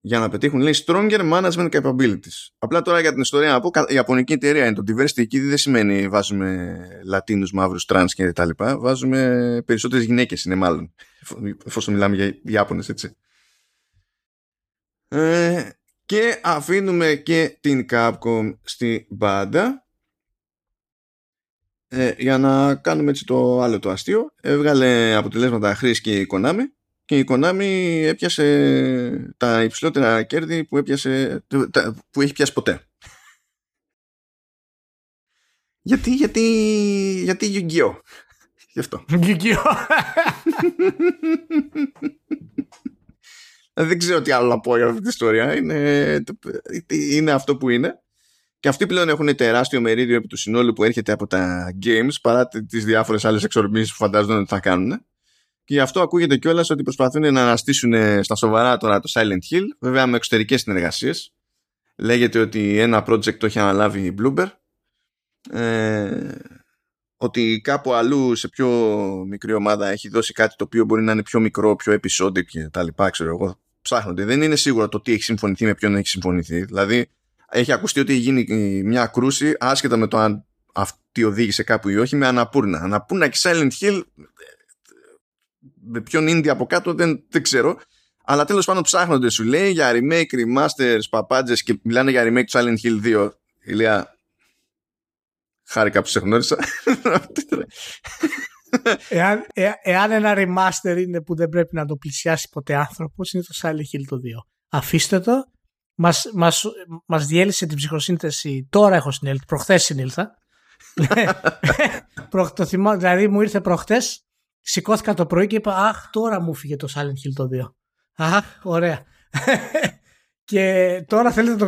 για να πετύχουν, λέει, stronger management capabilities. Απλά τώρα για την ιστορία να πω, η Ιαπωνική εταιρεία είναι το diversity εκεί, δεν σημαίνει βάζουμε Λατίνους, μαύρους, τρανς και τα λοιπά. Βάζουμε περισσότερες γυναίκες, είναι μάλλον, εφόσον μιλάμε για Ιάπωνες, έτσι. Και αφήνουμε και την Capcom στην μπάντα για να κάνουμε έτσι το άλλο το αστείο. Έβγαλε αποτελέσματα χρήση και η Konami. Και η Konami έπιασε τα υψηλότερα κέρδη που έχει πιάσει ποτέ. Γιατί Yu-Gi-Oh! Γι' αυτό. Yu-Gi-Oh! Δεν ξέρω τι άλλο να πω για αυτή την ιστορία. Είναι αυτό που είναι. Και αυτοί πλέον έχουν τεράστιο μερίδιο επί του συνόλου που έρχεται από τα games, παρά τις διάφορες άλλες εξορμήσεις που φαντάζονται ότι θα κάνουν. Και γι' αυτό ακούγεται κιόλας ότι προσπαθούν να αναστήσουν στα σοβαρά τώρα το Silent Hill, βέβαια με εξωτερικές συνεργασίες. Λέγεται ότι ένα project το έχει αναλάβει η Bloomberg, ότι κάπου αλλού σε πιο μικρή ομάδα έχει δώσει κάτι το οποίο μπορεί να είναι πιο μικρό, πιο επεισόντιο και τα λοιπά, ξέρω εγώ. Ψάχνονται. Δεν είναι σίγουρο το τι έχει συμφωνηθεί, με ποιον έχει συμφωνηθεί. Δηλαδή, έχει ακουστεί ότι γίνει μια κρούση, άσχετα με το αν αυτή οδήγησε κάπου ή όχι, με Αναπούρνα. Αναπούρνα και Silent Hill. Με ποιον indie από κάτω δεν ξέρω. Αλλά τέλος πάντων ψάχνονται, σου λέει, για remake, remasters, παπάντζες, και μιλάνε για remake του Silent Hill 2. Ηλία, χάρηκα που σε γνώρισα. Εάν ένα remaster είναι που δεν πρέπει να το πλησιάσει ποτέ άνθρωπος, είναι το Silent Hill 2. Αφήστε το. Μας διέλυσε την ψυχοσύνθεση. Τώρα έχω συνέλθει. Προχθές συνήλθα. Δηλαδή μου ήρθε προχθές. Σηκώθηκα το πρωί και είπα «Αχ, τώρα μου φύγε το Silent Hill το 2». Αχ, ωραία. Και τώρα θέλετε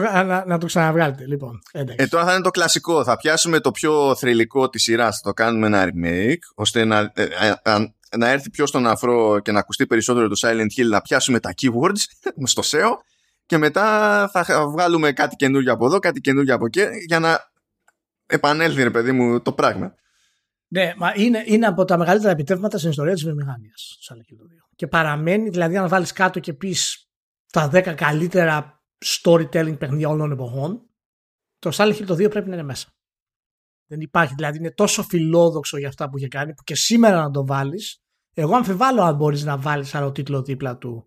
να το ξαναβγάλετε. Λοιπόν, τώρα θα είναι το κλασικό. Θα πιάσουμε το πιο θρυλικό της σειράς. Θα το κάνουμε ένα remake, ώστε να έρθει πιο στον αφρό και να ακουστεί περισσότερο το Silent Hill, να πιάσουμε τα keywords στο SEO και μετά θα βγάλουμε κάτι καινούργιο από εδώ, κάτι καινούργιο από εκεί, για να επανέλθει, ρε παιδί μου, το πράγμα. Ναι, μα είναι από τα μεγαλύτερα επιτεύγματα στην ιστορία της βιομηχανίας. Και παραμένει, δηλαδή, αν βάλεις κάτω και πεις τα 10 καλύτερα storytelling παιχνίδια όλων εποχών, το Silent Hill το 2 πρέπει να είναι μέσα. Δεν υπάρχει, δηλαδή είναι τόσο φιλόδοξο για αυτά που είχε κάνει, που και σήμερα να το βάλεις, εγώ αμφιβάλλω αν μπορείς να βάλεις άλλο τίτλο δίπλα του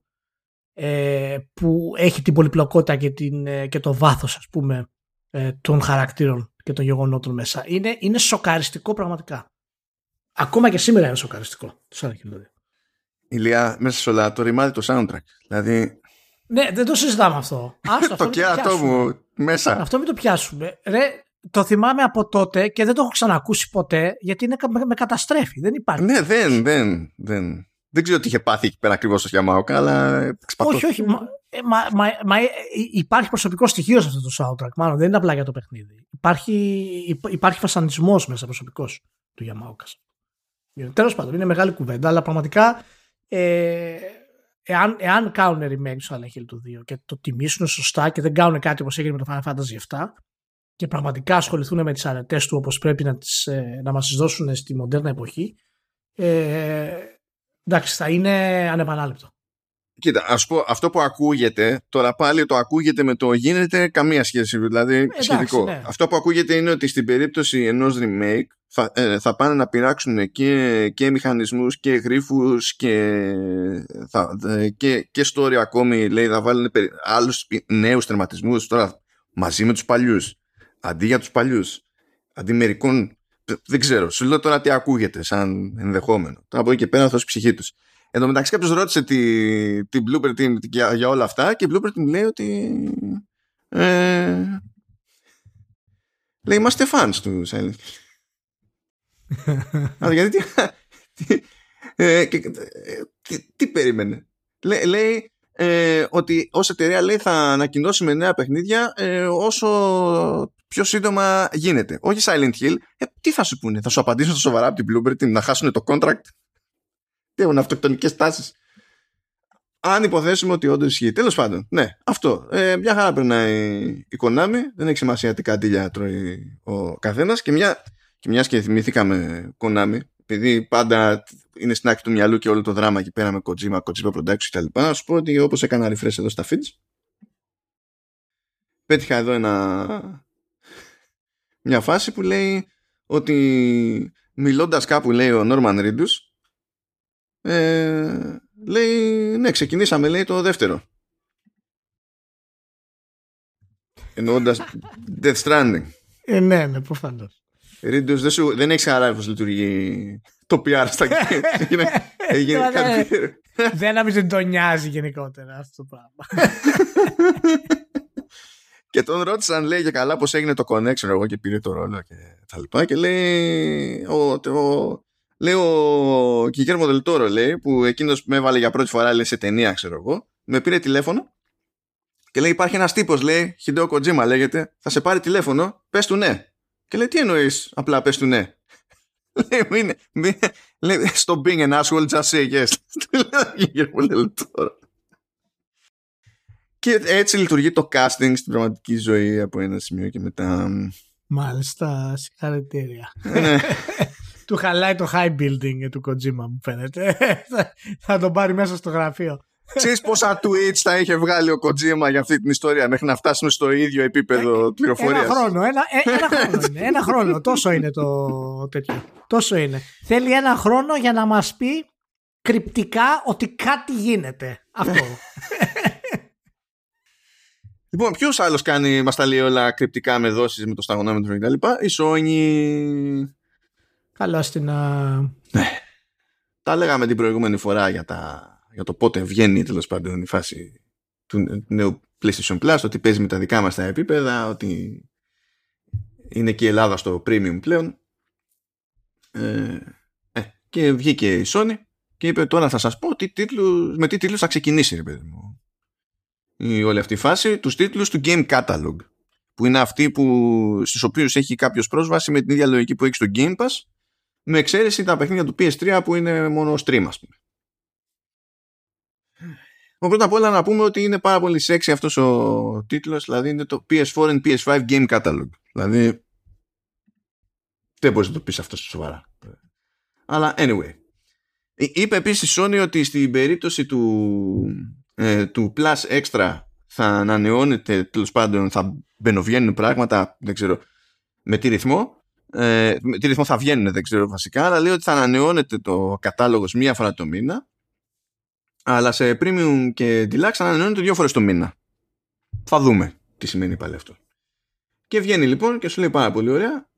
που έχει την πολυπλοκότητα και το βάθος, ας πούμε, των χαρακτήρων και των γεγονότων μέσα. Είναι σοκαριστικό πραγματικά. Ακόμα και σήμερα είναι σοκαριστικό το Silent Hill 2. Ηλία, μέσα σε όλα, το ρημάδι, το soundtrack. Δηλαδή... Ναι, δεν το συζητάμε αυτό. Άστο, αυτό το κιάτο μου μέσα. Αυτό μην το πιάσουμε. Ρε, το θυμάμαι από τότε και δεν το έχω ξανακούσει ποτέ, γιατί με καταστρέφει. Δεν υπάρχει. Ναι, δεν ξέρω τι είχε πάθει εκεί πέρα ακριβώς στο Yamoka, αλλά... Όχι. Μα υπάρχει προσωπικό στοιχείο σε αυτό το soundtrack. Μάλλον δεν είναι απλά για το παιχνίδι. Υπάρχει βασανισμός μέσα προσωπικός του Yamoka. Τέλος πάντων, είναι μεγάλη κουβέντα, αλλά πραγματικά εάν κάνουν remake στο Silent Hill του 2 και το τιμήσουν σωστά και δεν κάνουν κάτι όπως έγινε με το Final Fantasy 7 και πραγματικά ασχοληθούν με τις αρετές του όπως πρέπει να μας τις δώσουν στη μοντέρνα εποχή, εντάξει, θα είναι ανεπανάληπτο. Κοίτα, ας πω, αυτό που ακούγεται, τώρα πάλι το ακούγεται με το γίνεται καμία σχέση, δηλαδή σχετικό. Ναι. Αυτό που ακούγεται είναι ότι στην περίπτωση ενός remake θα πάνε να πειράξουν και μηχανισμούς και γρίφους και story ακόμη, λέει, θα βάλουν άλλους νέους τερματισμούς τώρα μαζί με τους παλιούς. Αντί για τους παλιούς, αντί μερικών, δεν ξέρω. Σου λέω τώρα τι ακούγεται σαν ενδεχόμενο. Τώρα από εκεί και πέρα θα δώσει ψυχή τους. Εν τω μεταξύ κάποιος ρώτησε την Blooper Team για όλα αυτά και η Blooper Team λέει ότι λέει είμαστε fans του Silent Hill. Γιατί τι περίμενε. Λέει ότι ως εταιρεία λέει θα ανακοινώσει με νέα παιχνίδια όσο πιο σύντομα γίνεται. Όχι Silent Hill. Τι θα σου πούνε. Θα σου απαντήσουν σοβαρά από την Blooper Team να χάσουν το contract. Τι έχουν αυτοκτονικές τάσεις. Αν υποθέσουμε ότι όντως ισχύει. Τέλος πάντων, ναι, αυτό. Μια χαρά περνάει η Konami. Δεν έχει σημασία τι καντήλια τρώει ο καθένας. Και μιας και θυμηθήκαμε Konami, επειδή πάντα είναι στην άκρη του μυαλού και όλο το δράμα εκεί πέρα με Kojima, Kojima Productions κτλ. Να σου πω ότι όπως έκανα refresh εδώ στα feeds, πέτυχα εδώ μια φάση που λέει ότι μιλώντας κάπου, λέει ο Norman Reedus, λέει ναι, ξεκινήσαμε, λέει, το δεύτερο, εννοώντας Death Stranding. Ναι, προφανώς. Ρίντος, δεν έχεις χαρά πως λειτουργεί το PR στα κίνηση. Δεν νομίζω τον νοιάζει γενικότερα αυτό το πράγμα. Και τον ρώτησαν, λέει, για καλά πως έγινε το connection εγώ και πήρε το ρόλο και τα λοιπά, και λέει λέει ο Guillermo del Toro, λέει, που εκείνος με έβαλε για πρώτη φορά, λέει, σε ταινία, ξέρω εγώ, με πήρε τηλέφωνο και λέει υπάρχει ένας τύπος, λέει, Hideo Kojima λέγεται, θα σε πάρει τηλέφωνο, πες του ναι. Και λέει τι εννοείς απλά πες του ναι. Λέει στο being an asshole just say yes. Guillermo del Toro. Και έτσι λειτουργεί το casting στην πραγματική ζωή από ένα σημείο και μετά. Μάλιστα, συγχαρητήρια. Του χαλάει το high building του Kojima, μου φαίνεται. Θα τον πάρει μέσα στο γραφείο. Ξέρεις πόσα tweets θα είχε βγάλει ο Kojima για αυτή την ιστορία μέχρι να φτάσουμε στο ίδιο επίπεδο πληροφορίας. Ένα χρόνο. Τόσο είναι το τέτοιο. Τόσο είναι. Θέλει ένα χρόνο για να μας πει κρυπτικά ότι κάτι γίνεται. Αυτό. Λοιπόν, ποιος άλλος κάνει, μας τα λέει όλα κρυπτικά με δόσεις, με το σταγονόμετρο κτλ. Η Sony. Καλά στην. Ναι. Τα λέγαμε την προηγούμενη φορά για το πότε βγαίνει τέλος πάντων η φάση του νέου PlayStation Plus, ότι παίζει με τα δικά μας τα επίπεδα, ότι είναι και η Ελλάδα στο premium πλέον. Και βγήκε η Sony και είπε τώρα θα σας πω με τι τίτλους θα ξεκινήσει, ρε παιδί μου, η όλη αυτή η φάση, τους τίτλους του Game Catalog, που είναι αυτοί στους οποίους έχει κάποιος πρόσβαση με την ίδια λογική που έχει στο Game Pass, με εξαίρεση τα παιχνίδια του PS3 που είναι μόνο stream, ας πούμε. Πρώτα απ' όλα να πούμε ότι είναι πάρα πολύ sexy αυτός ο τίτλος, δηλαδή είναι το PS4 and PS5 Game Catalog. Δηλαδή δεν μπορείς να το πεις αυτό σοβαρά. Αλλά anyway. Είπε επίσης η Sony ότι στην περίπτωση του Plus Extra θα ανανεώνεται, τέλος πάντων θα μπαινοβγαίνουν πράγματα, δεν ξέρω με τι ρυθμό. Με τι ρυθμό θα βγαίνουν δεν ξέρω βασικά, αλλά λέει ότι θα ανανεώνεται το κατάλογος μία φορά το μήνα, αλλά σε premium και deluxe ανανεώνεται 2 φορές το μήνα. Θα δούμε τι σημαίνει πάλι αυτό. Και βγαίνει λοιπόν και σου λέει πάρα πολύ ωραία,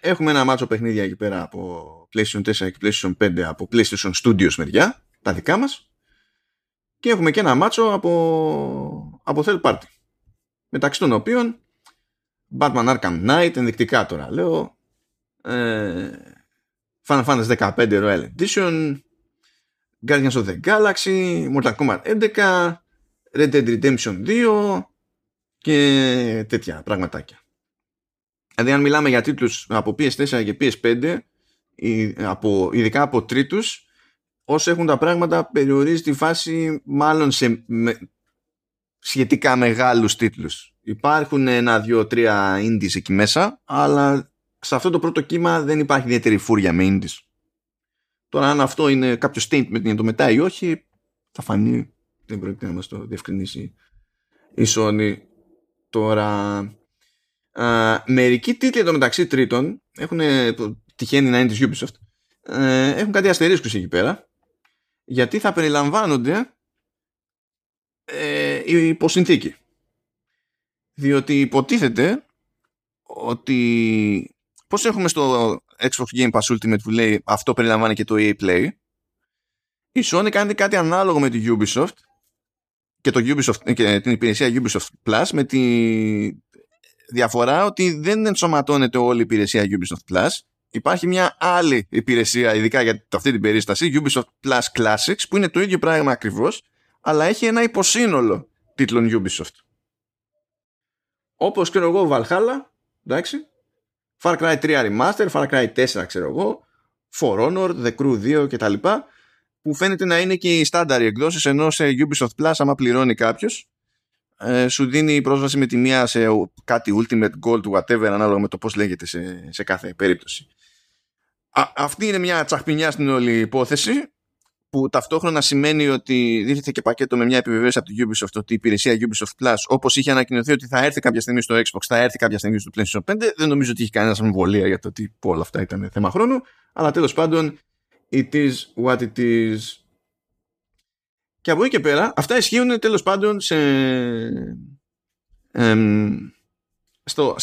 έχουμε ένα μάτσο παιχνίδια εκεί πέρα από PlayStation 4 και PlayStation 5 από PlayStation Studios μεριά, τα δικά μας, και έχουμε και ένα μάτσο από third party, μεταξύ των οποίων Batman Arkham Knight, ενδεικτικά τώρα λέω, Final Fantasy 15 Royal Edition, Guardians of the Galaxy, Mortal Kombat 11, Red Dead Redemption 2 και τέτοια πραγματάκια. Δηλαδή αν μιλάμε για τίτλους από PS4 και PS5, ειδικά από τρίτους, όσο έχουν τα πράγματα περιορίζει τη φάση μάλλον σε σχετικά μεγάλους τίτλους. Υπάρχουν 1, 2, 3 indies εκεί μέσα, αλλά σε αυτό το πρώτο κύμα δεν υπάρχει ιδιαίτερη φούρια με indies. Τώρα αν αυτό είναι κάποιο statement για το μετά ή όχι, θα φανεί, δεν πρόκειται να μας το διευκρινίσει η Sony. Τώρα μερικοί τίτλοι εντωμεταξύ τρίτων έχουν, τυχαίνει να είναι της Ubisoft, έχουν κάτι αστερίσκους εκεί πέρα, γιατί θα περιλαμβάνονται υποσυνθήκη, διότι υποτίθεται ότι πώς έχουμε στο Xbox Game Pass Ultimate που λέει αυτό περιλαμβάνει και το EA Play, η Sony κάνει κάτι ανάλογο με τη Ubisoft και, και την υπηρεσία Ubisoft Plus, με τη διαφορά ότι δεν ενσωματώνεται όλη η υπηρεσία Ubisoft Plus. Υπάρχει μια άλλη υπηρεσία ειδικά για αυτή την περίσταση, Ubisoft Plus Classics, που είναι το ίδιο πράγμα ακριβώς, αλλά έχει ένα υποσύνολο τίτλων Ubisoft. Όπως ξέρω εγώ Valhalla, εντάξει, Far Cry 3 Remaster, Far Cry 4 ξέρω εγώ, For Honor, The Crew 2 κτλ. Που φαίνεται να είναι και οι στάνταρ εκδόσεις, ενώ σε Ubisoft Plus άμα πληρώνει κάποιος, σου δίνει πρόσβαση με τη μία σε κάτι Ultimate Gold, whatever, ανάλογα με το πώς λέγεται σε κάθε περίπτωση. Αυτή είναι μια τσαχπινιά στην όλη υπόθεση, που ταυτόχρονα σημαίνει ότι δίνεται και πακέτο με μια επιβεβαίωση από την Ubisoft ότι η υπηρεσία Ubisoft Plus, όπως είχε ανακοινωθεί ότι θα έρθει κάποια στιγμή στο Xbox, θα έρθει κάποια στιγμή στο PlayStation 5. Δεν νομίζω ότι είχε κανένα αμφιβολία για το ότι όλα αυτά ήταν θέμα χρόνου, αλλά τέλος πάντων it is what it is. Και από εκεί και πέρα, αυτά ισχύουν τέλος πάντων σε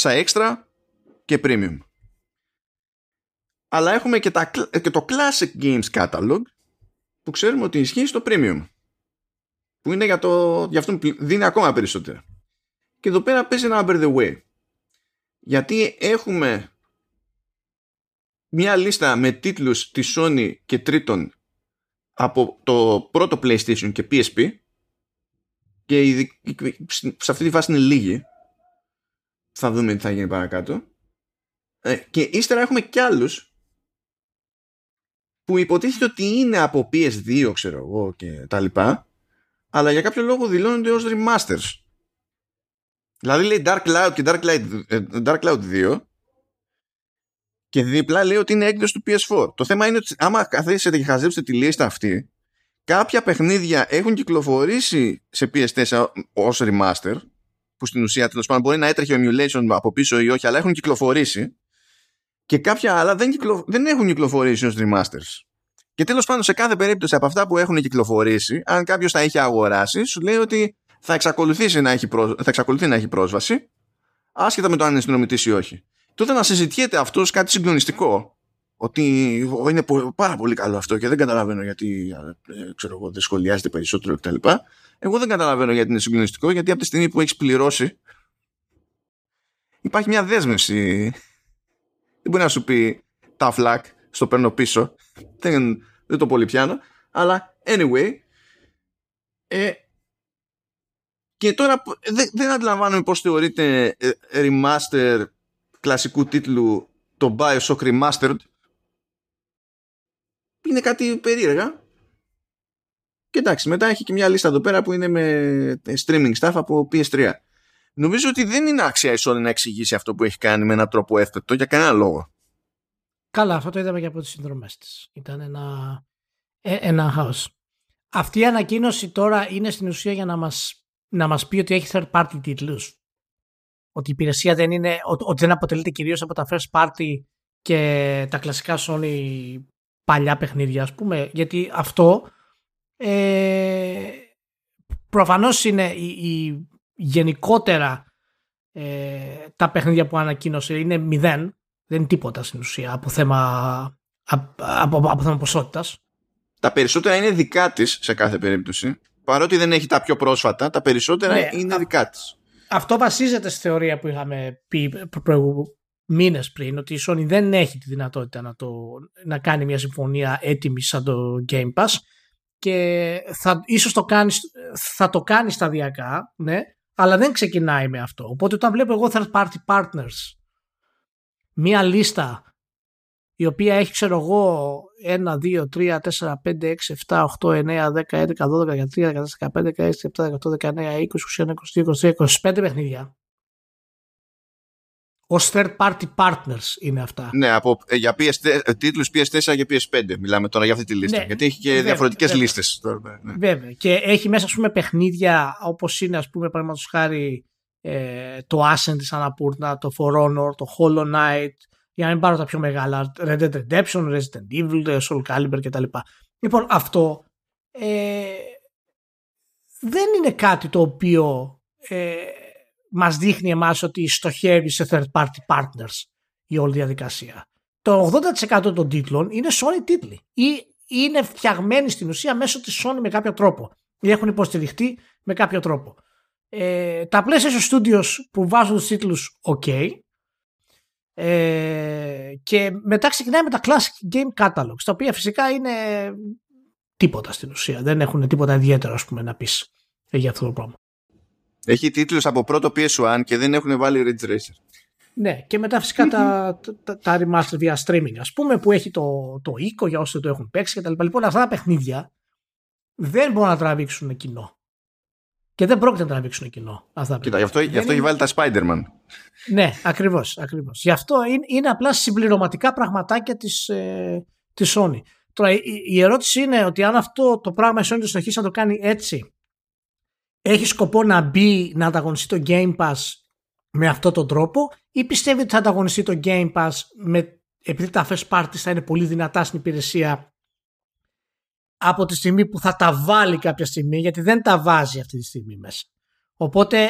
extra και premium. Αλλά έχουμε και το Classic Games Catalog, που ξέρουμε ότι ισχύει στο premium, που είναι για αυτόν που δίνει ακόμα περισσότερα. Και εδώ πέρα παίζει ένα number the way, γιατί έχουμε μια λίστα με τίτλους της Sony και τρίτων από το πρώτο PlayStation και PSP, και σε αυτή τη φάση είναι λίγοι, θα δούμε τι θα γίνει παρακάτω, και ύστερα έχουμε κι άλλους που υποτίθεται ότι είναι από PS2 ξέρω εγώ και τα λοιπά, αλλά για κάποιο λόγο δηλώνονται ως remasters. Δηλαδή λέει Dark Cloud και Dark Cloud 2, και δίπλα λέει ότι είναι έκδοση του PS4. Το θέμα είναι ότι άμα καθίσετε και χαζέψετε τη λίστα αυτή, κάποια παιχνίδια έχουν κυκλοφορήσει σε PS4 ως remaster, που στην ουσία τέλος πάντων μπορεί να έτρεχε emulation από πίσω ή όχι, αλλά έχουν κυκλοφορήσει, και κάποια άλλα δεν έχουν κυκλοφορήσει ως remasters. Και τέλος πάντων σε κάθε περίπτωση από αυτά που έχουν κυκλοφορήσει, αν κάποιος τα έχει αγοράσει, σου λέει ότι θα εξακολουθεί να έχει πρόσβαση, άσχετα με το αν είναι συνδρομητής ή όχι. Τότε να συζητιέται αυτό ως κάτι συγκλονιστικό, ότι είναι πάρα πολύ καλό αυτό και δεν καταλαβαίνω γιατί ξέρω εγώ, δεν σχολιάζεται περισσότερο κτλ. Εγώ δεν καταλαβαίνω γιατί είναι συγκλονιστικό, γιατί από τη στιγμή που έχεις πληρώσει υπάρχει μια δέσμευση. Δεν μπορεί να σου πει tough luck, στο παίρνω πίσω, δεν το πολύ πιάνω, αλλά anyway. Και τώρα δεν αντιλαμβάνομαι πώς θεωρείται remaster κλασικού τίτλου το BioShock Remastered. Είναι κάτι περίεργα. Και εντάξει, μετά έχει και μια λίστα εδώ πέρα που είναι με streaming stuff από PS3. Νομίζω ότι δεν είναι άξια η Sony να εξηγήσει αυτό που έχει κάνει με έναν τρόπο εύπεπτο για κανένα λόγο. Καλά, αυτό το είδαμε και από τις συνδρομές της. Ήταν ένα house. Αυτή η ανακοίνωση τώρα είναι στην ουσία για να μας πει ότι έχει third party τίτλους. Ότι η υπηρεσία δεν είναι, ότι δεν αποτελείται κυρίως από τα first party και τα κλασικά Sony παλιά παιχνίδια, ας πούμε. Γιατί αυτό προφανώς είναι γενικότερα τα παιχνίδια που ανακοίνωσε είναι 0, δεν είναι τίποτα στην ουσία από θέμα ποσότητας. Τα περισσότερα είναι δικά της σε κάθε περίπτωση, παρότι δεν έχει τα πιο πρόσφατα, τα περισσότερα είναι δικά της. Αυτό βασίζεται στη θεωρία που είχαμε πει μήνες πριν, ότι η Sony δεν έχει τη δυνατότητα να κάνει μια συμφωνία έτοιμη σαν το Game Pass, και ίσως θα το κάνει σταδιακά, ναι, αλλά δεν ξεκινάει με αυτό. Οπότε όταν βλέπω εγώ third party partners, μια λίστα η οποία έχει, ξέρω εγώ, 1, 2, 3, 4, 5, 6, 7, 8, 9, 10, 11, 12, 13, 14, 15, 16, 17, 18, 19, 20, 21, 22, 23, 25 παιχνίδια. Ως third party partners είναι αυτά. Ναι, από, για τίτλους PS4 και PS5 μιλάμε τώρα για αυτή τη λίστα. Ναι, γιατί έχει και βέβαια, διαφορετικές λίστες. Ναι. Βέβαια. Και έχει μέσα, ας πούμε, παιχνίδια όπως είναι, ας πούμε, παραδείγματος χάρη το Ascent της Αναπούρνα, το For Honor, το Hollow Knight, για να μην πάρω τα πιο μεγάλα, Red Dead Redemption, Resident Evil, Soul Calibur κτλ. Λοιπόν, αυτό δεν είναι κάτι το οποίο μας δείχνει εμάς ότι στοχεύει σε third party partners η όλη διαδικασία. Το 80% των τίτλων είναι Sony τίτλοι ή είναι φτιαγμένοι στην ουσία μέσω της Sony με κάποιο τρόπο ή έχουν υποστηριχτεί με κάποιο τρόπο. Τα PlayStation Studios που βάζουν τους τίτλους OK και μετά ξεκινάει με τα classic game catalogs, τα οποία φυσικά είναι τίποτα στην ουσία, δεν έχουν τίποτα ιδιαίτερο, ας πούμε, να πεις για αυτό το πράγμα. Έχει τίτλους από πρώτο PS1 και δεν έχουν βάλει Ridge Racer. Ναι, και μετά φυσικά τα remaster via streaming, ας πούμε, που έχει το οίκο για όσοι το έχουν παίξει κτλ. Λοιπόν, αυτά τα παιχνίδια δεν μπορούν να τραβήξουν κοινό. Και δεν πρόκειται να τραβήξουν κοινό. Κοίτα, γι' αυτό έχει βάλει τα Spider-Man. Ναι, ακριβώς. Γι' αυτό είναι απλά συμπληρωματικά πραγματάκια της Sony. Τώρα, η ερώτηση είναι ότι αν αυτό το πράγμα η Sony συνεχίσει να το κάνει έτσι, έχει σκοπό να μπει, να ανταγωνιστεί το Game Pass με αυτόν τον τρόπο, ή πιστεύει ότι θα ανταγωνιστεί το Game Pass επειδή τα first parties θα είναι πολύ δυνατά στην υπηρεσία από τη στιγμή που θα τα βάλει κάποια στιγμή, γιατί δεν τα βάζει αυτή τη στιγμή μέσα. Οπότε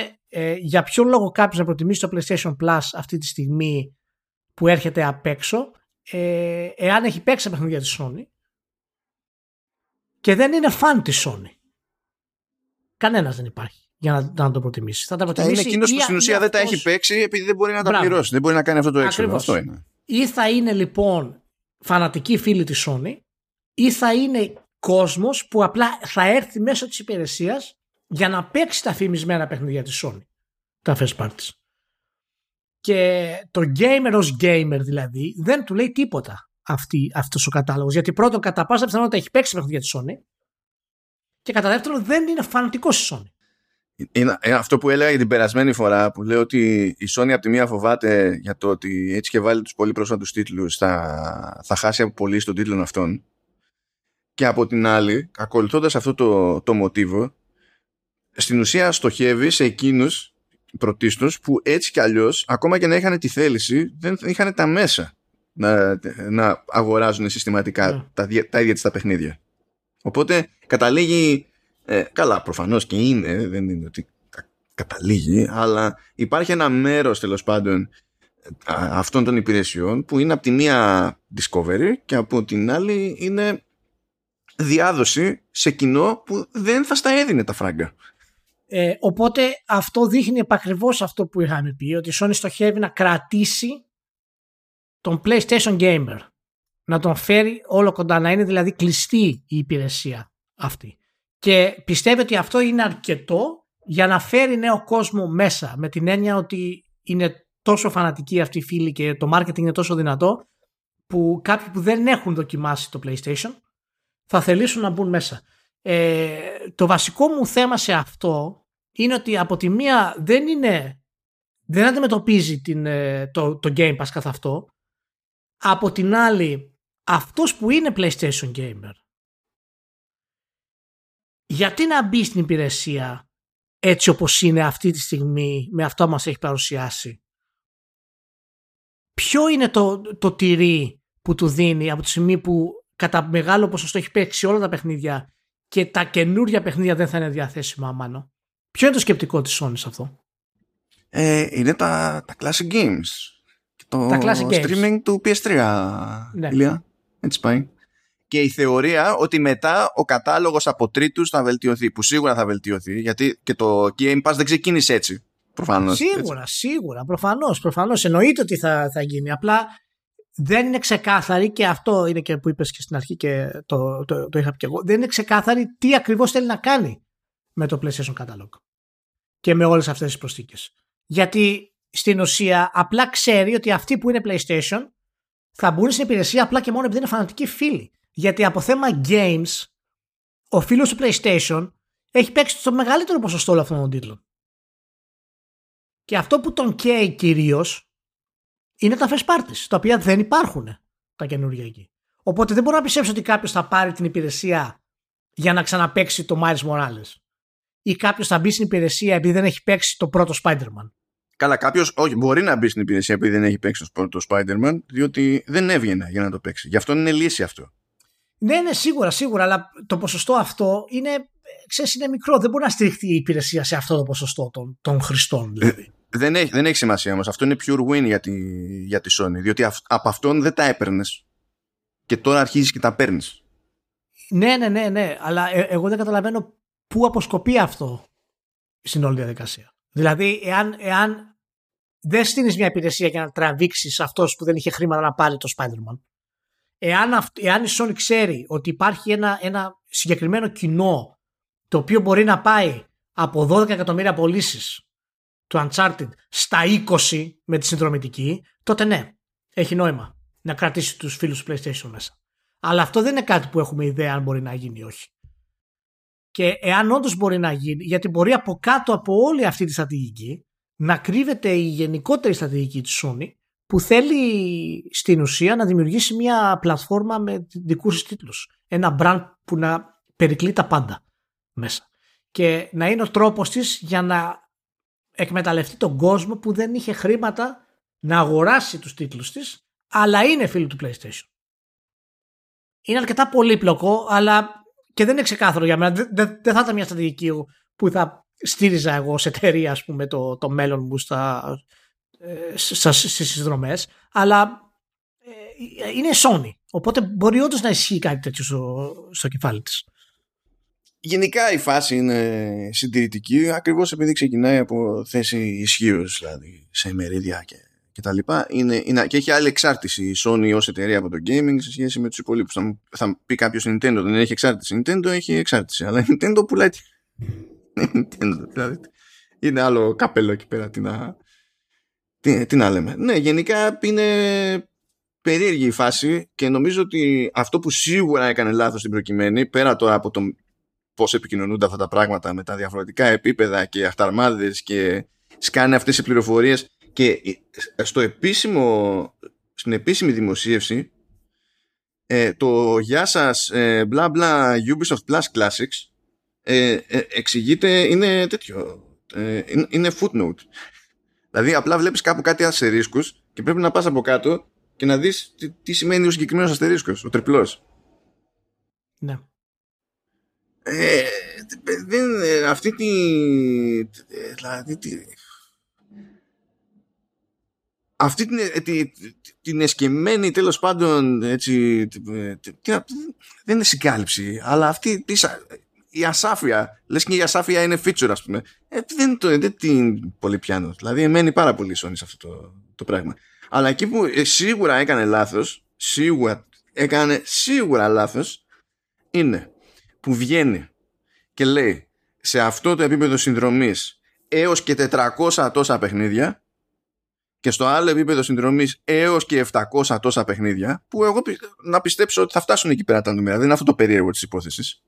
για ποιο λόγο κάποιος να προτιμήσει το PlayStation Plus αυτή τη στιγμή που έρχεται απ' έξω, εάν έχει παίξει παιχνίδια τη Sony και δεν είναι fan τη Sony. Κανένας δεν υπάρχει για να το προτιμήσει. Θα τα προτιμήσει. Είναι εκείνος που στην ουσία δεν τα έχει παίξει επειδή δεν μπορεί να τα πληρώσει. Δεν μπορεί να κάνει αυτό το έξοδο. Αυτό είναι. Ή θα είναι λοιπόν φανατικοί φίλοι της Sony, ή θα είναι κόσμος που απλά θα έρθει μέσω της υπηρεσίας για να παίξει τα φημισμένα παιχνίδια της Sony. Τα first parties. Και το gamer ως gamer δηλαδή δεν του λέει τίποτα αυτός ο κατάλογος. Γιατί πρώτον, κατά πάσα πιθανότητα έχει παίξει παιχνίδια της Sony. Και κατά δεύτερον, δεν είναι φανατικός η Sony. Είναι αυτό που έλεγα την περασμένη φορά, που λέω ότι η Sony από τη μία φοβάται για το ότι έτσι και βάλει τους πολύ πρόσφατους τίτλους θα χάσει από πολύ στον τίτλο αυτών. Και από την άλλη, ακολουθώντας αυτό το μοτίβο, στην ουσία στοχεύει σε εκείνους πρωτίστως που έτσι κι αλλιώς, ακόμα και να είχαν τη θέληση, δεν είχαν τα μέσα να αγοράζουν συστηματικά τα ίδια της τα παιχνίδια. Οπότε καταλήγει, καλά προφανώς και είναι, δεν είναι ότι καταλήγει, αλλά υπάρχει ένα μέρος τέλος πάντων αυτών των υπηρεσιών που είναι από τη μία discovery και από την άλλη είναι διάδοση σε κοινό που δεν θα στα έδινε τα φράγκα. Οπότε αυτό δείχνει επακριβώς αυτό που είχαμε πει, ότι η Sony στοχεύει να κρατήσει τον PlayStation Gamer. Να τον φέρει όλο κοντά, να είναι δηλαδή κλειστή η υπηρεσία αυτή. Και πιστεύει ότι αυτό είναι αρκετό για να φέρει νέο κόσμο μέσα, με την έννοια ότι είναι τόσο φανατικοί αυτοί οι φίλοι και το marketing είναι τόσο δυνατό που κάποιοι που δεν έχουν δοκιμάσει το PlayStation θα θελήσουν να μπουν μέσα. Το βασικό μου θέμα σε αυτό είναι ότι από τη μία δεν αντιμετωπίζει το Game Pass καθ' αυτό. Από την άλλη, αυτός που είναι PlayStation Gamer, γιατί να μπει στην υπηρεσία έτσι όπως είναι αυτή τη στιγμή με αυτό που μας έχει παρουσιάσει? Ποιο είναι το τυρί που του δίνει από τη στιγμή που κατά μεγάλο ποσοστό έχει παίξει όλα τα παιχνίδια και τα καινούργια παιχνίδια δεν θα είναι διαθέσιμα μάλλον? Ποιο είναι το σκεπτικό της Sony σε αυτό? Είναι τα classic games. Το streaming games του PS3, ναι. Ηλία, έτσι πάει. Και η θεωρία ότι μετά ο κατάλογος από τρίτους θα βελτιωθεί, που σίγουρα θα βελτιωθεί, γιατί και το Game Pass δεν ξεκίνησε έτσι, προφανώς. Σίγουρα, έτσι. Σίγουρα, προφανώς. Εννοείται ότι θα γίνει, απλά δεν είναι ξεκάθαρη, και αυτό είναι και που είπες και στην αρχή και το είχα πει και εγώ, δεν είναι ξεκάθαρη τι ακριβώς θέλει να κάνει με το PlayStation Catalog και με όλες αυτές τις προσθήκες. Γιατί στην ουσία απλά ξέρει ότι αυτοί που είναι PlayStation θα μπουν στην υπηρεσία απλά και μόνο επειδή είναι φανατικοί φίλοι. Γιατί από θέμα games, ο φίλος του PlayStation έχει παίξει στο μεγαλύτερο ποσοστό όλων αυτών των τίτλων. Και αυτό που τον καίει κυρίως είναι τα first parties, τα οποία δεν υπάρχουν τα καινούργια εκεί. Οπότε δεν μπορώ να πιστέψω ότι κάποιος θα πάρει την υπηρεσία για να ξαναπαίξει το Miles Morales. Ή κάποιος θα μπει στην υπηρεσία επειδή δεν έχει παίξει το πρώτο Spider-Man. Καλά, κάποιος όχι, μπορεί να μπει στην υπηρεσία επειδή δεν έχει παίξει το Spider-Man, διότι δεν έβγαινε για να το παίξει. Γι' αυτό είναι λύση αυτό. Ναι, ναι, σίγουρα, σίγουρα, αλλά το ποσοστό αυτό είναι, ξέρεις, είναι μικρό. Δεν μπορεί να στηριχθεί η υπηρεσία σε αυτό το ποσοστό των χρηστών, δηλαδή. Δεν έχει σημασία όμως. Αυτό είναι pure win για τη Sony, διότι από αυτόν δεν τα έπαιρνες. Και τώρα αρχίζεις και τα παίρνεις. Ναι, αλλά εγώ δεν καταλαβαίνω πού αποσκοπεί αυτό στην όλη διαδικασία. Δηλαδή, εάν δεν στείνεις μια υπηρεσία για να τραβήξεις αυτός που δεν είχε χρήματα να πάρει το Spider-Man, εάν η Sony ξέρει ότι υπάρχει ένα συγκεκριμένο κοινό το οποίο μπορεί να πάει από 12 εκατομμύρια πωλήσεις του Uncharted στα 20 με τη συνδρομητική, τότε ναι, έχει νόημα να κρατήσει τους φίλους του PlayStation μέσα. Αλλά αυτό δεν είναι κάτι που έχουμε ιδέα αν μπορεί να γίνει ή όχι. Και εάν όντως μπορεί να γίνει, γιατί μπορεί από κάτω από όλη αυτή τη στρατηγική να κρύβεται η γενικότερη στρατηγική της Sony, που θέλει στην ουσία να δημιουργήσει μια πλατφόρμα με δικούς της τίτλους. Ένα brand που να περικλεί τα πάντα μέσα. Και να είναι ο τρόπος της για να εκμεταλλευτεί τον κόσμο που δεν είχε χρήματα να αγοράσει τους τίτλους της, αλλά είναι φίλοι του PlayStation. Είναι αρκετά πολύπλοκο, αλλά και δεν είναι ξεκάθαρο για μένα. Δεν θα ήταν μια στρατηγική που θα στήριζα εγώ σε εταιρεία, ας πούμε, το μέλλον μου στις συνδρομές, αλλά είναι Sony, οπότε μπορεί όντως να ισχύει κάτι τέτοιο στο κεφάλι της. Γενικά η φάση είναι συντηρητική, ακριβώς επειδή ξεκινάει από θέση ισχύως, δηλαδή σε μερίδια και τα λοιπά, και έχει άλλη εξάρτηση η Sony ως εταιρεία από το gaming σε σχέση με τους υπολείπους. Θα πει κάποιος Nintendo δεν έχει εξάρτηση. Nintendo έχει εξάρτηση, αλλά Nintendo πουλάει. Nintendo, δηλαδή, είναι άλλο καπέλο εκεί πέρα, τι να λέμε. Ναι, γενικά είναι περίεργη η φάση και νομίζω ότι αυτό που σίγουρα έκανε λάθος στην προκειμένη, πέρα τώρα από το πώς επικοινωνούνται αυτά τα πράγματα με τα διαφορετικά επίπεδα και αυταρμάδες και σκάνε αυτές οι πληροφορίες, και στην επίσημη δημοσίευση το γεια σας μπλα μπλα Ubisoft Plus Classics εξηγείται, είναι τέτοιο, είναι footnote. Δηλαδή απλά βλέπεις κάπου κάτι αστερίσκους και πρέπει να πας από κάτω και να δεις τι σημαίνει ο συγκεκριμένος αστερίσκος, ο τριπλός. Ναι. Αυτή τη... Δηλαδή αυτή την εσκεμμένη, τέλος πάντων, έτσι, δεν είναι συγκάλυψη, αλλά αυτή η ασάφεια, λες και η ασάφεια είναι feature, ας πούμε, δεν την πολύ πιάνω. Δηλαδή εμένει πάρα πολύ η Sony σε αυτό το πράγμα. Αλλά εκεί που σίγουρα έκανε λάθος, σίγουρα έκανε λάθος, είναι που βγαίνει και λέει σε αυτό το επίπεδο συνδρομής έως και 400 τόσα παιχνίδια και στο άλλο επίπεδο συνδρομής έως και 700 τόσα παιχνίδια, που εγώ να πιστέψω ότι θα φτάσουν εκεί πέρα τα νούμερα, δεν είναι αυτό το περίεργο της υπόθεσης.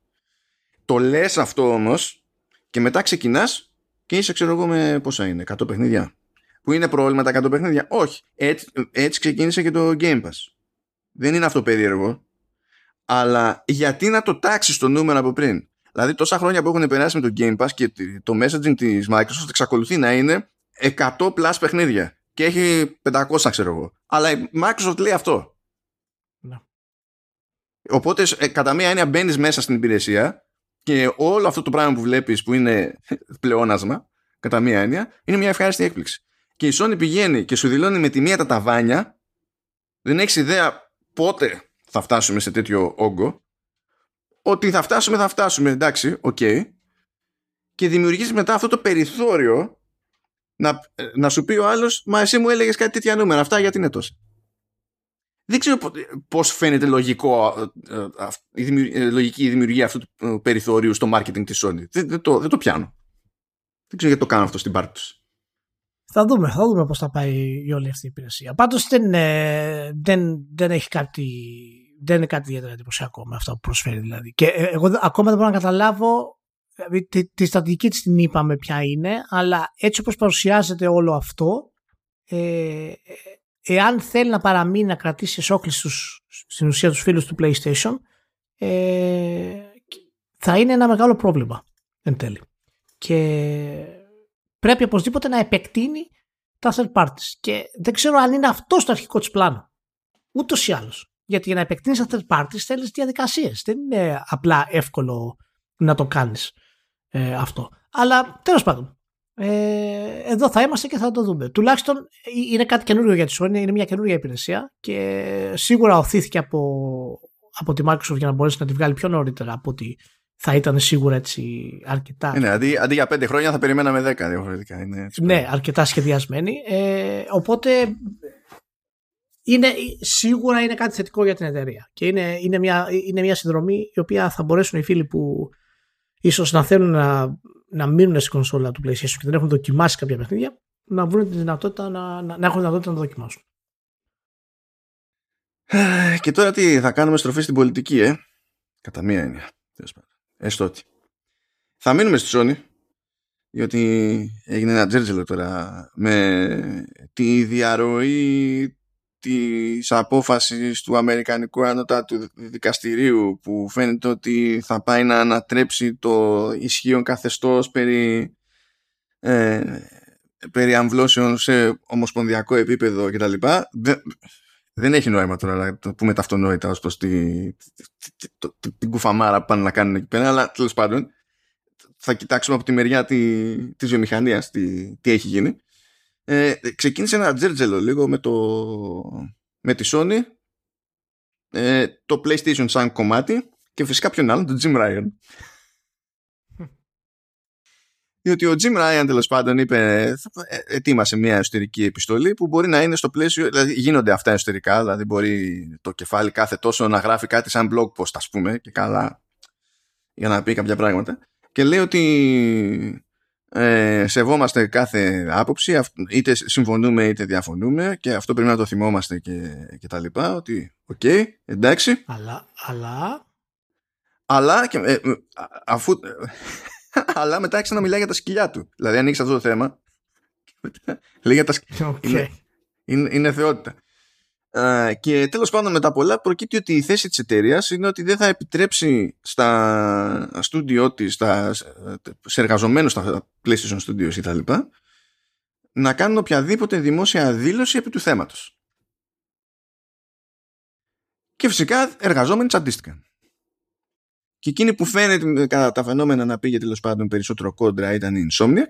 Το λες αυτό όμως και μετά ξεκινάς και είσαι, ξέρω εγώ, με πόσα είναι, 100 παιχνίδια. Που είναι πρόβλημα τα 100 παιχνίδια? Όχι, έτσι ξεκίνησε και το Game Pass. Δεν είναι αυτό περίεργο, αλλά γιατί να το τάξεις το νούμερο από πριν? Δηλαδή τόσα χρόνια που έχουν περάσει με το Game Pass και το messaging της Microsoft εξακολουθεί να είναι 100 πλάς παιχνίδια και έχει 500, ξέρω εγώ. Αλλά η Microsoft λέει αυτό. Να. Οπότε κατά μία έννοια μπαίνεις μέσα στην υπηρεσία και όλο αυτό το πράγμα που βλέπεις, που είναι πλεόνασμα κατά μία έννοια, είναι μια ευχάριστη έκπληξη. Και η Sony πηγαίνει και σου δηλώνει με τη μία τα ταβάνια. Δεν έχεις ιδέα πότε θα φτάσουμε σε τέτοιο όγκο. Ότι θα φτάσουμε, εντάξει, οκ. Okay. Και δημιουργείς μετά αυτό το περιθώριο να σου πει ο άλλος, μα εσύ μου έλεγες κάτι τέτοια νούμερα, αυτά γιατί είναι τόσο. Δεν ξέρω πώς φαίνεται λογικό, λογική η δημιουργία αυτού του περιθωρίου στο marketing της Sony. Δεν το πιάνω. Δεν ξέρω γιατί το κάνω αυτό στην πάρτι τους. Θα δούμε πώς θα πάει η όλη αυτή η υπηρεσία. Πάντως δεν έχει κάτι, δεν είναι κάτι ιδιαίτερα εντυπωσιακό με αυτό που προσφέρει δηλαδή. Και εγώ ακόμα δεν μπορώ να καταλάβω τη στρατηγική της, την είπαμε ποια είναι, αλλά έτσι όπως παρουσιάζεται όλο αυτό, εάν θέλει να παραμείνει να κρατήσει εσόκλειστους στην ουσία τους φίλους του PlayStation, θα είναι ένα μεγάλο πρόβλημα εν τέλει. Και πρέπει οπωσδήποτε να επεκτείνει τα third parties. Και δεν ξέρω αν είναι αυτό το αρχικό της πλάνο. Ούτως ή άλλως. Γιατί για να επεκτείνεις τα third parties θέλεις διαδικασίες. Δεν είναι απλά εύκολο να το κάνεις αυτό. Αλλά τέλος πάντων, εδώ θα είμαστε και θα το δούμε. Τουλάχιστον είναι κάτι καινούριο για τη Sony, είναι μια καινούρια υπηρεσία και σίγουρα οθήθηκε από τη Microsoft για να μπορέσει να τη βγάλει πιο νωρίτερα από ότι θα ήταν σίγουρα έτσι αρκετά. Ναι, αντί για 5 χρόνια θα περιμέναμε 10 διαφορετικά. Είναι ναι, αρκετά σχεδιασμένη. Οπότε σίγουρα είναι κάτι θετικό για την εταιρεία. Και είναι μια συνδρομή η οποία θα μπορέσουν οι φίλοι που ίσως να θέλουν να μείνουν στην κονσόλα του PlayStation και δεν έχουν δοκιμάσει κάποια παιχνίδια, να βρουν τη δυνατότητα να έχουν δυνατότητα να το δοκιμάσουν. Και τώρα τι θα κάνουμε, στροφή στην πολιτική, κατά μία έννοια. Έστω ότι. Θα μείνουμε στη Sony, διότι έγινε ένα τζέρτζελο τώρα με τη διαρροή της απόφασης του Αμερικανικού Ανώτατου Δικαστηρίου που φαίνεται ότι θα πάει να ανατρέψει το ισχύον καθεστώς περί αμβλώσεων σε ομοσπονδιακό επίπεδο κτλ. Δεν έχει νόημα τώρα να το πούμε τα αυτονόητα ως προς την κουφαμάρα που πάνε να κάνουν εκεί πέρα, αλλά τέλος πάντων θα κοιτάξουμε από τη μεριά της βιομηχανίας τι έχει γίνει. Ξεκίνησε ένα τζέρτζελο λίγο με τη Sony, το PlayStation σαν κομμάτι και φυσικά ποιον άλλον, τον Jim Ryan. Διότι ο Jim Ryan τέλος πάντων είπε, ετοίμασε μια εσωτερική επιστολή που μπορεί να είναι στο πλαίσιο, δηλαδή γίνονται αυτά εσωτερικά, δηλαδή μπορεί το κεφάλι κάθε τόσο να γράφει κάτι σαν blog post ας πούμε και καλά για να πει κάποια πράγματα και λέει ότι σεβόμαστε κάθε άποψη, είτε συμφωνούμε είτε διαφωνούμε και αυτό πρέπει να το θυμόμαστε και τα λοιπά, ότι okay, εντάξει, αλλά και, αφού αλλά μετά ξαναμιλάει για τα σκυλιά του. Δηλαδή ανοίξει αυτό το θέμα και μετά λέει για τα σκυλιά. Okay. Είναι θεότητα. Και τέλος πάντων, μετά πολλά προκύπτει ότι η θέση της εταιρείας είναι ότι δεν θα επιτρέψει στα στούντιό της, σε εργαζομένους στα PlayStation Studios κτλ. Να κάνουν οποιαδήποτε δημόσια δήλωση επί του θέματος. Και φυσικά εργαζόμενοι τσαντίστηκαν. Και εκείνη που φαίνεται κατά τα φαινόμενα να πήγε τέλος πάντων περισσότερο κόντρα ήταν η Insomniac,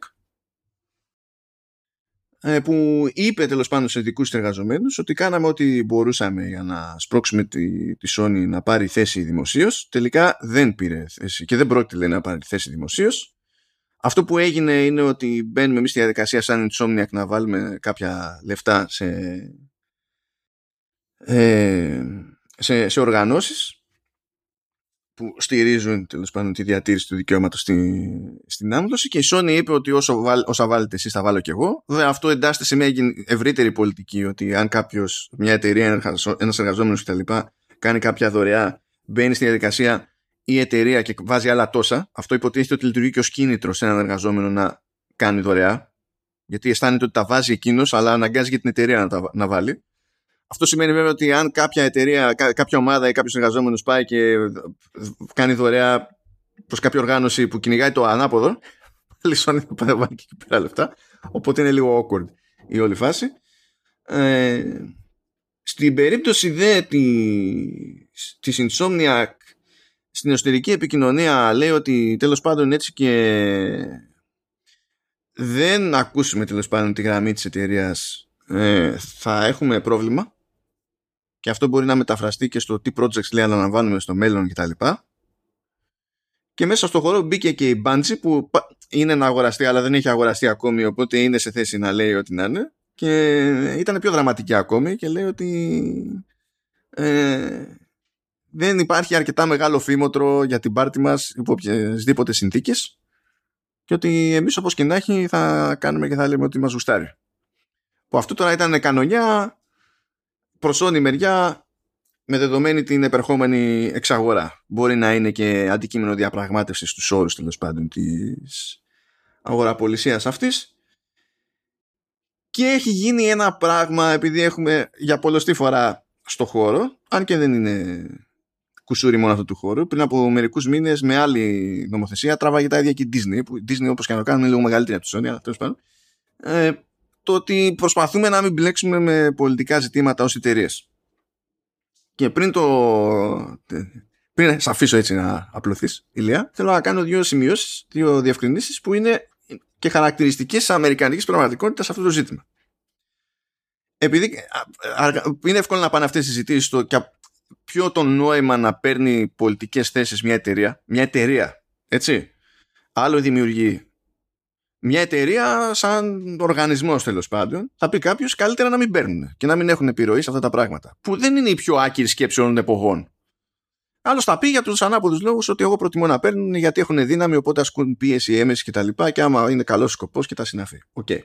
που είπε τέλος πάντων σε δικούς τους εργαζομένους ότι κάναμε ό,τι μπορούσαμε για να σπρώξουμε τη Sony να πάρει θέση δημοσίως. Τελικά δεν πήρε θέση και δεν πρόκειται λέει, να πάρει θέση δημοσίως. Αυτό που έγινε είναι ότι μπαίνουμε εμείς στη διαδικασία σαν Insomniac να βάλουμε κάποια λεφτά σε οργανώσεις που στηρίζουν τέλος πάντων τη διατήρηση του δικαιώματος στην άμβλωση, και η Sony είπε ότι όσα βάλετε εσείς θα βάλω κι εγώ. Βέβαια, αυτό εντάσσεται σε μια ευρύτερη πολιτική ότι αν κάποιος, μια εταιρεία, ένας εργαζόμενος κτλ. Κάνει κάποια δωρεά, μπαίνει στη διαδικασία η εταιρεία και βάζει άλλα τόσα, αυτό υποτίθεται ότι λειτουργεί και ως κίνητρο σε έναν εργαζόμενο να κάνει δωρεά, γιατί αισθάνεται ότι τα βάζει εκείνος, αλλά αναγκάζει για την εταιρεία να βάλει. Αυτό σημαίνει βέβαια ότι αν κάποια εταιρεία, κάποια ομάδα ή κάποιος εργαζόμενος πάει και κάνει δωρεά προς κάποια οργάνωση που κυνηγάει το ανάποδο, πάλι Sony θα πάει να βάλει και πέρα λεφτά. Οπότε είναι λίγο awkward η όλη φάση. Στην περίπτωση δε της Insomniac, στην εσωτερική επικοινωνία λέει ότι τέλος πάντων έτσι και δεν ακούσουμε τέλος πάντων τη γραμμή της εταιρείας, θα έχουμε πρόβλημα και αυτό μπορεί να μεταφραστεί και στο τι projects λέει αναλαμβάνουμε στο μέλλον κτλ. Και μέσα στο χώρο μπήκε και η Bungie που είναι να αγοραστεί αλλά δεν έχει αγοραστεί ακόμη, οπότε είναι σε θέση να λέει ό,τι να είναι, και ήταν πιο δραματική ακόμη και λέει ότι δεν υπάρχει αρκετά μεγάλο φήμοτρο για την πάρτη μας υπό οποιασδήποτε συνθήκες και ότι εμείς όπως και να έχει θα κάνουμε και θα λέμε ότι μας γουστάρει. Που αυτό τώρα ήταν κανονιά προς όνη μεριά, με δεδομένη την επερχόμενη εξαγορά. Μπορεί να είναι και αντικείμενο διαπραγμάτευσης στους όρους, τέλος πάντων, της αγοραπολισίας αυτής. Και έχει γίνει ένα πράγμα, επειδή έχουμε για πολλωστή φορά στο χώρο, αν και δεν είναι κουσούρι μόνο αυτού του χώρου, πριν από μερικούς μήνες με άλλη νομοθεσία τραβάγε τα ίδια και η Disney, που η Disney όπως και να το κάνουμε είναι λίγο μεγαλύτερη από τη Sony, αλλά τέλος πάντων, το ότι προσπαθούμε να μην μπλέξουμε με πολιτικά ζητήματα ως εταιρείες. Και πριν σε αφήσω έτσι να απλωθείς, Ηλία, θέλω να κάνω δύο σημειώσεις, δύο διευκρινήσεις που είναι και χαρακτηριστικές της αμερικανικής πραγματικότητας σε αυτό το ζήτημα. Επειδή είναι εύκολο να πάνε αυτές οι συζητήσεις στο ποιο το νόημα να παίρνει πολιτικές θέσεις μια εταιρεία, έτσι, άλλο δημιουργεί. Μια εταιρεία σαν οργανισμός, τέλος πάντων, θα πει κάποιος καλύτερα να μην παίρνουν και να μην έχουν επιρροή σε αυτά τα πράγματα. Που δεν είναι η πιο άκυρη σκέψη όλων εποχών. Άλλος θα πει για τους ανάποδους λόγους ότι εγώ προτιμώ να παίρνουν γιατί έχουν δύναμη, οπότε ασκούν πίεση, έμεση κτλ. Και άμα είναι καλός σκοπός και τα συναφή. Okay.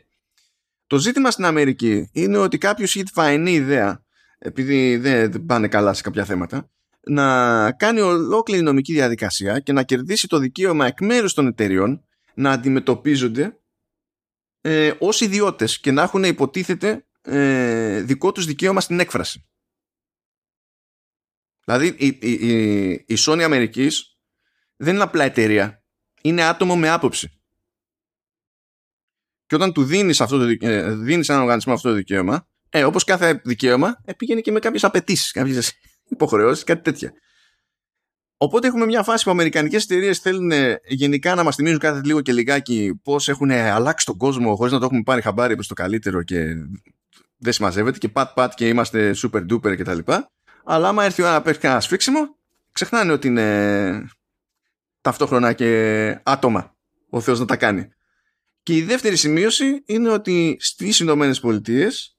Το ζήτημα στην Αμερική είναι ότι κάποιος είχε τη φαϊνή ιδέα, επειδή δεν πάνε καλά σε κάποια θέματα, να κάνει ολόκληρη νομική διαδικασία και να κερδίσει το δικαίωμα εκ μέρους των εταιριών να αντιμετωπίζονται ως ιδιώτες και να έχουν, υποτίθεται, δικό τους δικαίωμα στην έκφραση. Δηλαδή η Sony Αμερικής δεν είναι απλά εταιρεία, είναι άτομο με άποψη. Και όταν του δίνεις έναν οργανισμό αυτό το δικαίωμα, όπως κάθε δικαίωμα, πήγαινε και με κάποιες απαιτήσεις, κάποιες υποχρεώσεις, κάτι τέτοια. Οπότε έχουμε μια φάση που αμερικανικές εταιρείες θέλουν γενικά να μας θυμίζουν κάθε λίγο και λιγάκι πώς έχουν αλλάξει τον κόσμο χωρίς να το έχουμε πάρει χαμπάρι προς το καλύτερο και δεν συμμαζεύεται και πατ και είμαστε super duper κτλ. Αλλά άμα έρθει η ώρα να παίξει κανένα σφίξιμο, ξεχνάνε ότι είναι ταυτόχρονα και άτομα ο Θεός να τα κάνει. Και η δεύτερη σημείωση είναι ότι στις Ηνωμένες Πολιτείες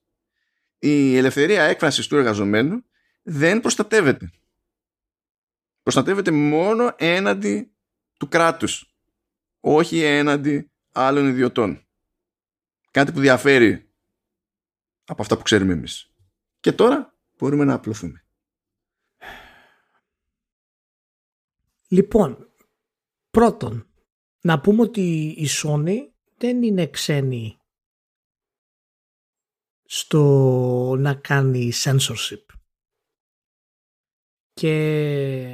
η ελευθερία έκφρασης του εργαζομένου δεν προστατεύεται. Προστατεύεται μόνο έναντι του κράτους, όχι έναντι άλλων ιδιωτών. Κάτι που διαφέρει από αυτά που ξέρουμε εμείς. Και τώρα μπορούμε να απλωθούμε. Λοιπόν, πρώτον, να πούμε ότι η Sony δεν είναι ξένη στο να κάνει censorship. Και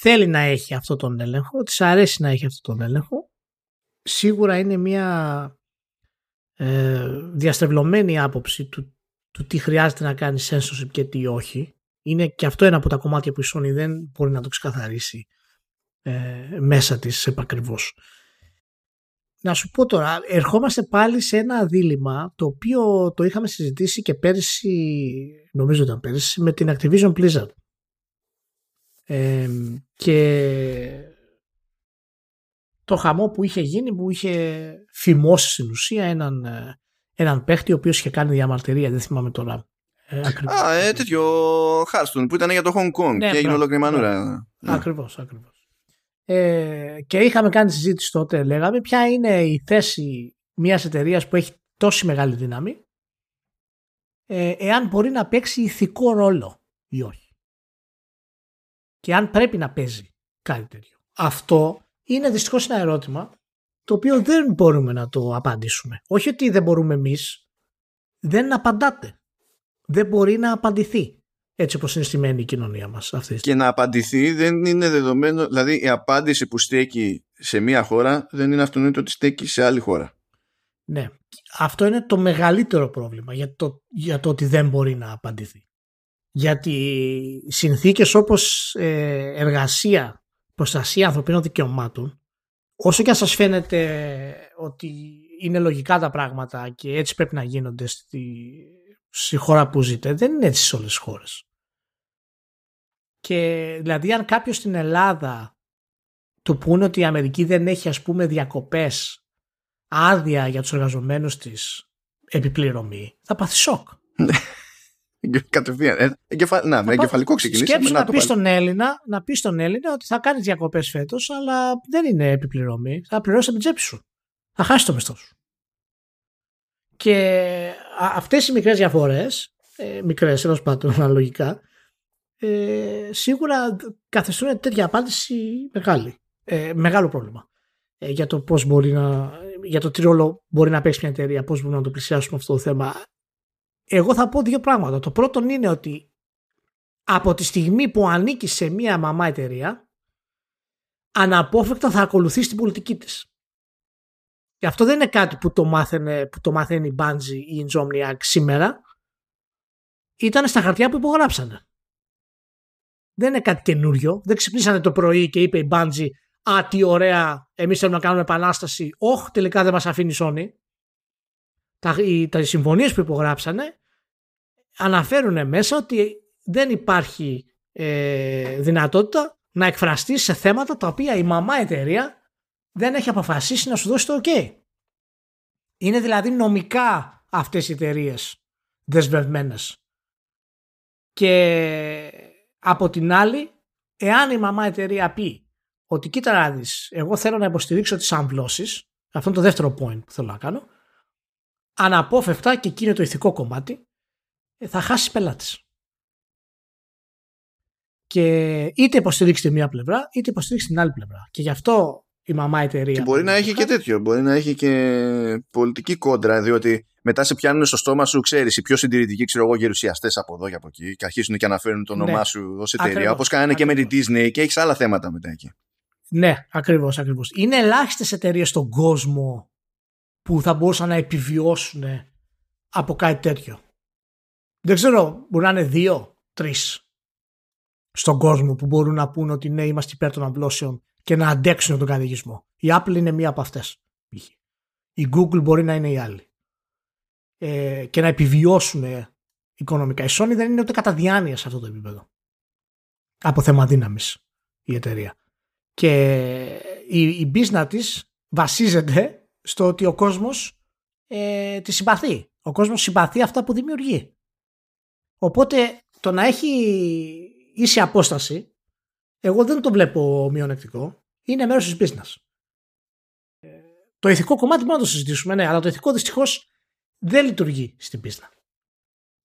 θέλει να έχει αυτό τον έλεγχο, της αρέσει να έχει αυτό τον έλεγχο. Σίγουρα είναι μια διαστρεβλωμένη άποψη του τι χρειάζεται να κάνει censorship και τι όχι. Είναι και αυτό ένα από τα κομμάτια που η Sony δεν μπορεί να το ξεκαθαρίσει μέσα της επακριβώς. Να σου πω τώρα, ερχόμαστε πάλι σε ένα δίλημμα το οποίο το είχαμε συζητήσει και πέρυσι, νομίζω ήταν πέρυσι, με την Activision Blizzard. Και το χαμό που είχε γίνει, που είχε φημώσει στην ουσία έναν παίχτη ο οποίος είχε κάνει διαμαρτυρία, δεν θυμάμαι τώρα. Τέτοιο Hearthstone που ήταν για το Hong Kong, ναι, και έγινε ολόκληρη μανούρα. Ακριβώς. Και είχαμε κάνει συζήτηση τότε, λέγαμε ποια είναι η θέση μιας εταιρείας που έχει τόση μεγάλη δύναμη, εάν μπορεί να παίξει ηθικό ρόλο ή όχι και αν πρέπει να παίζει κάτι τέτοιο. Αυτό είναι δυστυχώς ένα ερώτημα το οποίο δεν μπορούμε να το απαντήσουμε. Όχι ότι δεν μπορούμε εμείς, δεν απαντάτε, δεν μπορεί να απαντηθεί έτσι όπως είναι στημένη η κοινωνία μας αυτή. Και να απαντηθεί δεν είναι δεδομένο, δηλαδή η απάντηση που στέκει σε μία χώρα δεν είναι αυτονόητο ότι στέκει σε άλλη χώρα. Ναι, αυτό είναι το μεγαλύτερο πρόβλημα για το ότι δεν μπορεί να απαντηθεί. Γιατί συνθήκες όπως εργασία, προστασία ανθρωπίνων δικαιωμάτων, όσο και αν σας φαίνεται ότι είναι λογικά τα πράγματα και έτσι πρέπει να γίνονται στη χώρα που ζείτε, δεν είναι έτσι σε όλες τις χώρες. Και δηλαδή αν κάποιος στην Ελλάδα του πούνε ότι η Αμερική δεν έχει, ας πούμε, διακοπές, άδεια για τους εργαζομένους της, επιπληρωμή, θα πάθει σοκ. Κατευθείαν. Να, με εγκεφαλικό ξεκινήσαμε. Σκέψου να πεις στον Έλληνα ότι θα κάνεις διακοπές φέτος, αλλά δεν είναι επιπληρωμή. Θα πληρώσεις από την τσέπη σου. Θα χάσεις το μισθό σου. Και αυτές οι μικρές διαφορές, μικρές ενός πάντων αναλογικά, σίγουρα καθιστούν τέτοια απάντηση μεγάλη, μεγάλο πρόβλημα για το πώς μπορεί να, για το τι ρόλο μπορεί να παίξει μια εταιρεία, πώς μπορούμε να το πλησιάσουμε αυτό το θέμα. Εγώ θα πω δύο πράγματα. Το πρώτο είναι ότι από τη στιγμή που ανήκει σε μια μαμά εταιρεία, αναπόφευκτα θα ακολουθήσει την πολιτική της. Και αυτό δεν είναι κάτι που το μαθαίνει η Bungie ή η Insomniac σήμερα. Ήταν στα χαρτιά που υπογράψανε. Δεν είναι κάτι καινούριο. Δεν ξυπνήσανε το πρωί και είπε η Bungie «Α, τι ωραία, εμείς θέλουμε να κάνουμε επανάσταση». «Όχ, τελικά δεν μας αφήνει η Sony». Οι συμφωνίες που υπογράψανε αναφέρουν μέσα ότι δεν υπάρχει δυνατότητα να εκφραστεί σε θέματα τα οποία η μαμά εταιρεία δεν έχει αποφασίσει να σου δώσει το OK. Είναι δηλαδή νομικά αυτές οι εταιρείες δεσμευμένες. Και από την άλλη, εάν η μαμά εταιρεία πει ότι κοίτα να δεις, εγώ θέλω να υποστηρίξω τις αμβλώσεις, αυτό είναι το δεύτερο point που θέλω να κάνω, αναπόφευκτα, και εκείνο το ηθικό κομμάτι, θα χάσει πελάτες. Και είτε υποστηρίξει τη μία πλευρά, είτε υποστηρίξει την άλλη πλευρά. Και γι' αυτό η μαμά εταιρεία. Και μπορεί να έχει και τέτοιο. Μπορεί να έχει και πολιτική κόντρα, διότι μετά σε πιάνουν στο στόμα σου, ξέρεις, οι πιο συντηρητικοί, ξέρω εγώ, γερουσιαστές από εδώ και από εκεί, και αρχίζουν και αναφέρουν το όνομά σου ως εταιρεία, όπως κάνανε και με την Disney, και έχεις άλλα θέματα μετά εκεί. Ναι, ακριβώς, ακριβώς. Είναι ελάχιστες εταιρείες στον κόσμο που θα μπορούσαν να επιβιώσουν από κάτι τέτοιο. Δεν ξέρω, μπορεί να είναι 2-3 στον κόσμο που μπορούν να πούν ότι ναι, είμαστε υπέρ των αμβλώσεων και να αντέξουν τον καταιγισμό. Η Apple είναι μία από αυτές. Η Google μπορεί να είναι η άλλη. Και να επιβιώσουν οικονομικά. Η Sony δεν είναι ούτε κατά διάνοια σε αυτό το επίπεδο. Από θέμα δύναμης η εταιρεία. Και η business της βασίζεται στο ότι ο κόσμος τη συμπαθεί. Ο κόσμος συμπαθεί αυτά που δημιουργεί. Οπότε το να έχει ίση απόσταση, εγώ δεν το βλέπω μειονεκτικό. Είναι μέρος της business. Το ηθικό κομμάτι μπορούμε να το συζητήσουμε, ναι, αλλά το ηθικό δυστυχώς δεν λειτουργεί στην business.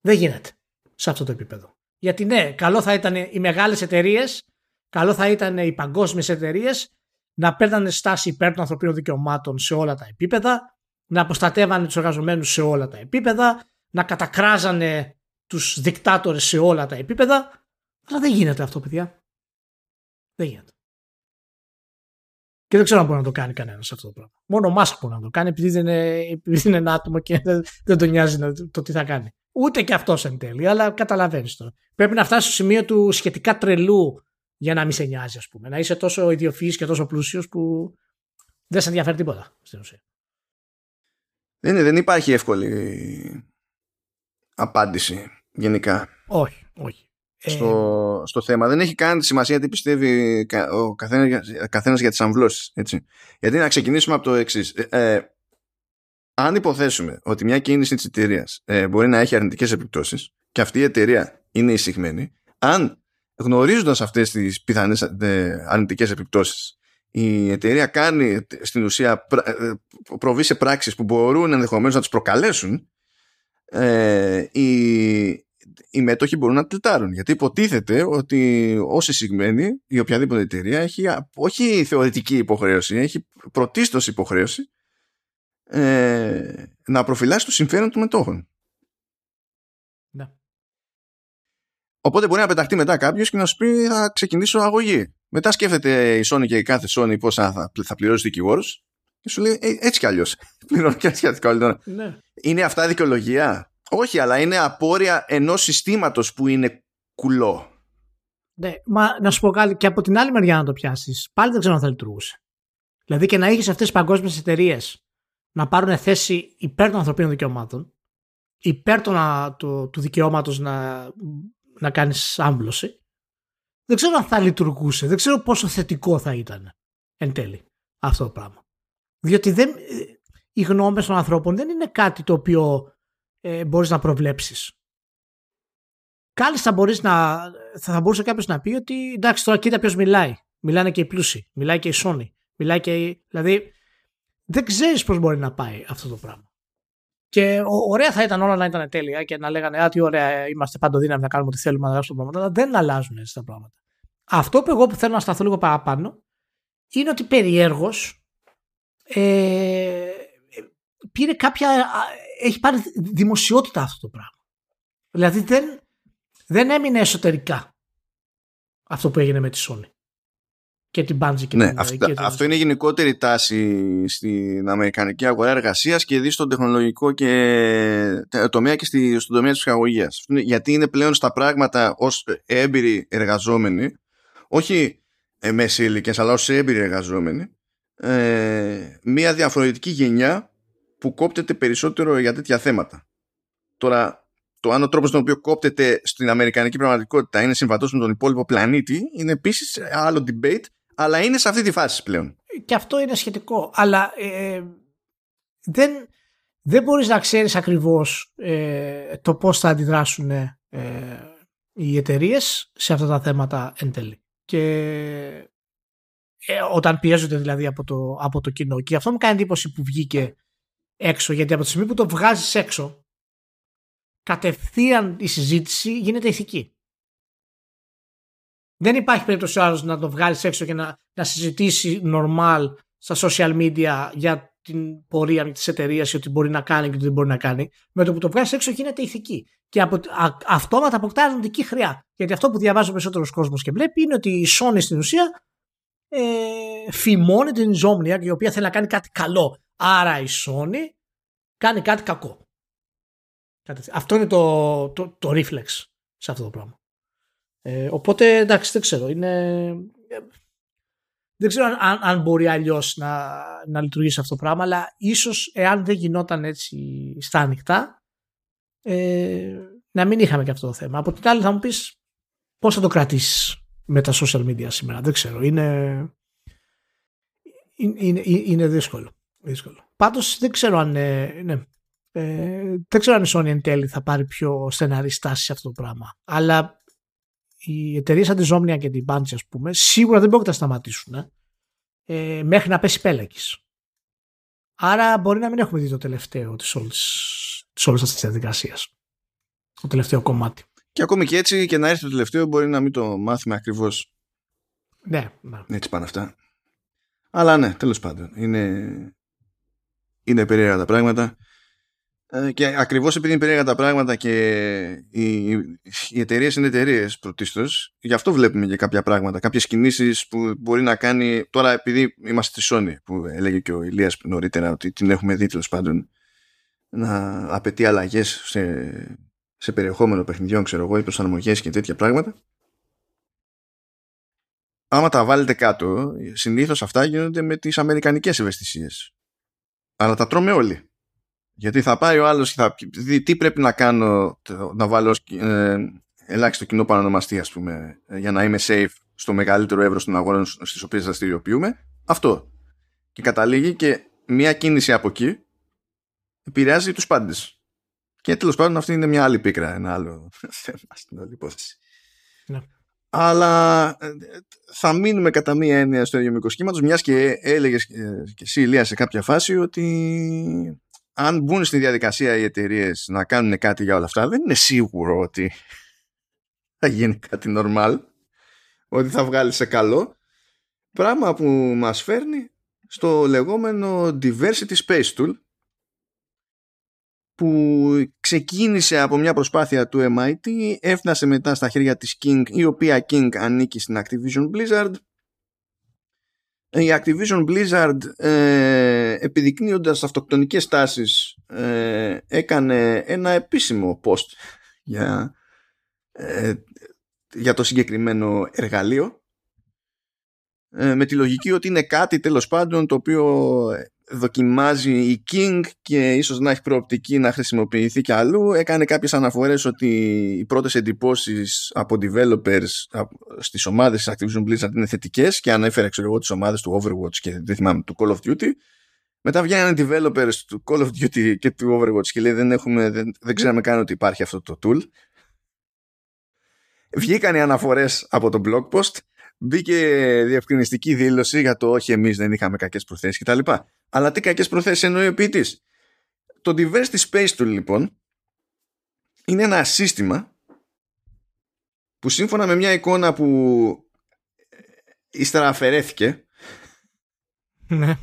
Δεν γίνεται σε αυτό το επίπεδο. Γιατί ναι, καλό θα ήταν οι μεγάλες εταιρείες, καλό θα ήταν οι παγκόσμιες εταιρείες να παίρνανε στάση υπέρ των ανθρωπίνων δικαιωμάτων σε όλα τα επίπεδα, να προστατεύανε τους εργαζομένους σε όλα τα επίπεδα, να κατακράζανε τους δικτάτορες σε όλα τα επίπεδα, αλλά δεν γίνεται αυτό, παιδιά. Δεν γίνεται. Και δεν ξέρω αν μπορεί να το κάνει κανένας αυτό το πράγμα. Μόνο ο Μάσκ μπορεί να το κάνει, επειδή είναι ένα άτομο και δεν τον νοιάζει το τι θα κάνει. Ούτε και αυτός εν τέλει, αλλά καταλαβαίνεις τώρα. Πρέπει να φτάσει στο σημείο του σχετικά τρελού για να μην σε νοιάζει, ας πούμε. Να είσαι τόσο ιδιοφυής και τόσο πλούσιος που δεν σε ενδιαφέρει τίποτα στην ουσία. Δεν υπάρχει εύκολη απάντηση γενικά. Όχι, όχι. Στο θέμα. Δεν έχει καν σημασία τι πιστεύει ο καθένας για τις αμβλώσεις. Έτσι. Γιατί να ξεκινήσουμε από το εξής. Αν υποθέσουμε ότι μια κίνηση της εταιρείας μπορεί να έχει αρνητικές επιπτώσεις και αυτή η εταιρεία είναι εισηγμένη, αν γνωρίζοντας αυτές τις πιθανές αρνητικές επιπτώσεις, η εταιρεία κάνει στην ουσία προβεί σε πράξεις που μπορούν ενδεχομένως να τις προκαλέσουν, οι μέτοχοι μπορούν να τλιτάρουν. Γιατί υποτίθεται ότι ως εισηγμένη η οποιαδήποτε εταιρεία έχει όχι θεωρητική υποχρέωση, έχει πρωτίστως υποχρέωση να προφυλάσει το συμφέρον των μετόχων. Οπότε μπορεί να πεταχτεί μετά κάποιος και να σου πει θα ξεκινήσω αγωγή. Μετά σκέφτεται η Sony και η κάθε Sony πόσα θα πληρώσει δικηγόρους και σου λέει έτσι κι αλλιώς. Πληρώνω και έτσι κι αλλιώς. Ναι. Είναι αυτά δικαιολογία? Όχι, αλλά είναι απόρρια ενός συστήματος που είναι κουλό. Ναι, μα να σου πω κάτι, και από την άλλη μεριά να το πιάσεις, πάλι δεν ξέρω αν θα λειτουργούσε. Δηλαδή και να έχεις αυτές τις παγκόσμιες εταιρείες να πάρουν θέση υπέρ των ανθρωπίνων δικαιωμάτων, υπέρ του δικαιώματος να κάνεις άμβλωση, δεν ξέρω αν θα λειτουργούσε, δεν ξέρω πόσο θετικό θα ήταν εν τέλει αυτό το πράγμα. Διότι οι γνώμες των ανθρώπων δεν είναι κάτι το οποίο μπορείς να προβλέψεις. Κάλλιστα θα μπορούσε κάποιος να πει ότι εντάξει, τώρα κοίτα ποιος μιλάει. Μιλάνε και οι πλούσιοι, μιλάει και η Sony, μιλάει και η... Δηλαδή δεν ξέρεις πώς μπορεί να πάει αυτό το πράγμα. Και ωραία θα ήταν όλα να ήταν τέλεια και να λέγανε, α, τι ωραία, είμαστε παντοδύναμοι να κάνουμε ό,τι θέλουμε, να αλλάξουμε πράγματα. Δεν αλλάζουν έτσι τα πράγματα. Αυτό που εγώ που θέλω να σταθώ λίγο παραπάνω είναι ότι περιέργως πήρε κάποια. Έχει πάρει δημοσιότητα αυτό το πράγμα. Δηλαδή δεν έμεινε εσωτερικά αυτό που έγινε με τη Sony και την Bungie και ναι, την αυτό είναι γενικότερη τάση στην αμερικανική αγορά εργασίας και ειδικά στον τεχνολογικό και τομέα και στον τομέα της ψυχαγωγίας. Γιατί είναι πλέον στα πράγματα ως έμπειροι εργαζόμενοι, όχι μεσήλικες, αλλά ως έμπειροι εργαζόμενοι, μια διαφορετική γενιά που κόπτεται περισσότερο για τέτοια θέματα. Τώρα, το αν ο τρόπος τον οποίο κόπτεται στην αμερικανική πραγματικότητα είναι συμβατός με τον υπόλοιπο πλανήτη, είναι επίσης άλλο debate, αλλά είναι σε αυτή τη φάση πλέον. Και αυτό είναι σχετικό, αλλά δεν μπορείς να ξέρεις ακριβώς το πώς θα αντιδράσουν οι εταιρείες σε αυτά τα θέματα εν τέλει. Και όταν πιέζονται δηλαδή από το κοινό. Και αυτό μου κάνει εντύπωση που βγήκε έξω, γιατί από τη στιγμή που το βγάζεις έξω, κατευθείαν η συζήτηση γίνεται ηθική. Δεν υπάρχει περίπτωση άλλος να το βγάλεις έξω και να συζητήσει normal στα social media για την πορεία της εταιρείας και ότι μπορεί να κάνει και ότι δεν μπορεί να κάνει. Με το που το βγάζεις έξω γίνεται ηθική. Και αυτόματα αποκτά αρνητική χρειά. Γιατί αυτό που διαβάζει ο περισσότερος κόσμος και βλέπει είναι ότι η Sony στην ουσία φημώνει την Insomnia, η οποία θέλει να κάνει κάτι καλό. Άρα η Sony κάνει κάτι κακό. Αυτό είναι το reflex σε αυτό το πράγμα. Οπότε εντάξει, δεν ξέρω. Δεν ξέρω αν μπορεί αλλιώς να λειτουργήσει αυτό το πράγμα, αλλά ίσως εάν δεν γινόταν έτσι στα ανοιχτά, να μην είχαμε και αυτό το θέμα. Από την άλλη θα μου πεις πώς θα το κρατήσεις με τα social media σήμερα. Δεν ξέρω. Είναι δύσκολο. Πάντως δεν ξέρω αν δεν ξέρω αν η Sony εν τέλει θα πάρει πιο στεναρή στάση σε αυτό το πράγμα. Αλλά οι εταιρείες σαν τη Zomnia και την Bungie, ας πούμε, σίγουρα δεν πρόκειται να σταματήσουν μέχρι να πέσει πέλακης. Άρα μπορεί να μην έχουμε δει το τελευταίο της όλης αυτής της διαδικασίας. Το τελευταίο κομμάτι. Και ακόμη και έτσι, και να έρθει το τελευταίο, μπορεί να μην το μάθουμε ακριβώς. Ναι. Έτσι πάνε αυτά. Αλλά ναι, τέλος πάντων. Είναι περίεργα τα πράγματα. Και ακριβώς επειδή είναι περίεργα τα πράγματα και οι εταιρείες είναι εταιρείες πρωτίστως, γι' αυτό βλέπουμε και κάποια πράγματα, κάποιες κινήσεις που μπορεί να κάνει. Τώρα, επειδή είμαστε στη Sony, που έλεγε και ο Ηλίας νωρίτερα ότι την έχουμε δει τέλος πάντων να απαιτεί αλλαγές σε περιεχόμενο παιχνιδιών, ξέρω εγώ, ή προσαρμογές και τέτοια πράγματα. Άμα τα βάλετε κάτω, συνήθως αυτά γίνονται με τις αμερικανικές ευαισθησίες. Αλλά τα τρώμε όλοι. Γιατί θα πάει ο άλλος και θα δει τι πρέπει να κάνω, να βάλω ελάχιστο κοινό παρανομαστή, ας πούμε, για να είμαι safe στο μεγαλύτερο εύρος των αγορών στις οποίες δραστηριοποιούμε. Αυτό. Και καταλήγει και μία κίνηση από εκεί επηρεάζει τους πάντες. Και τέλος πάντων αυτή είναι μια άλλη πίκρα, ένα άλλο θέμα στην όλη υπόθεση. Ναι. Αλλά θα μείνουμε κατά μία έννοια στο ίδιο μήκος κύματος, μιας και έλεγες και εσύ, Ηλία, σε κάποια φάση ότι αν μπουν στη διαδικασία οι εταιρείες να κάνουν κάτι για όλα αυτά, δεν είναι σίγουρο ότι θα γίνει κάτι normal, ότι θα βγάλει σε καλό. Πράγμα που μας φέρνει στο λεγόμενο Diversity Space Tool, που ξεκίνησε από μια προσπάθεια του MIT, έφτασε μετά στα χέρια της King, η οποία King ανήκει στην Activision Blizzard. Η Activision Blizzard, επιδεικνύοντας αυτοκτονικές τάσεις, έκανε ένα επίσημο post για το συγκεκριμένο εργαλείο, με τη λογική ότι είναι κάτι τέλος πάντων το οποίο δοκιμάζει η King και ίσως να έχει προοπτική να χρησιμοποιηθεί κι αλλού. Έκανε κάποιες αναφορές ότι οι πρώτες εντυπώσεις από developers στις ομάδες της Activision Blizzard είναι θετικές και ανέφερε, ξέρω εγώ, τις ομάδες του Overwatch και δεν θυμάμαι του Call of Duty. Μετά βγαίνανε developers του Call of Duty και του Overwatch και λέει δεν ξέραμε καν ότι υπάρχει αυτό το tool. Βγήκαν οι αναφορές από το blog post. Μπήκε διευκρινιστική δήλωση για το όχι, εμείς δεν είχαμε κακές προθέσεις κτλ. Αλλά τι κακές προθέσεις εννοεί ο ποιητής? Το Diversity Space Tool, λοιπόν, είναι ένα σύστημα που σύμφωνα με μια εικόνα που ύστερα αφαιρέθηκε. Ναι.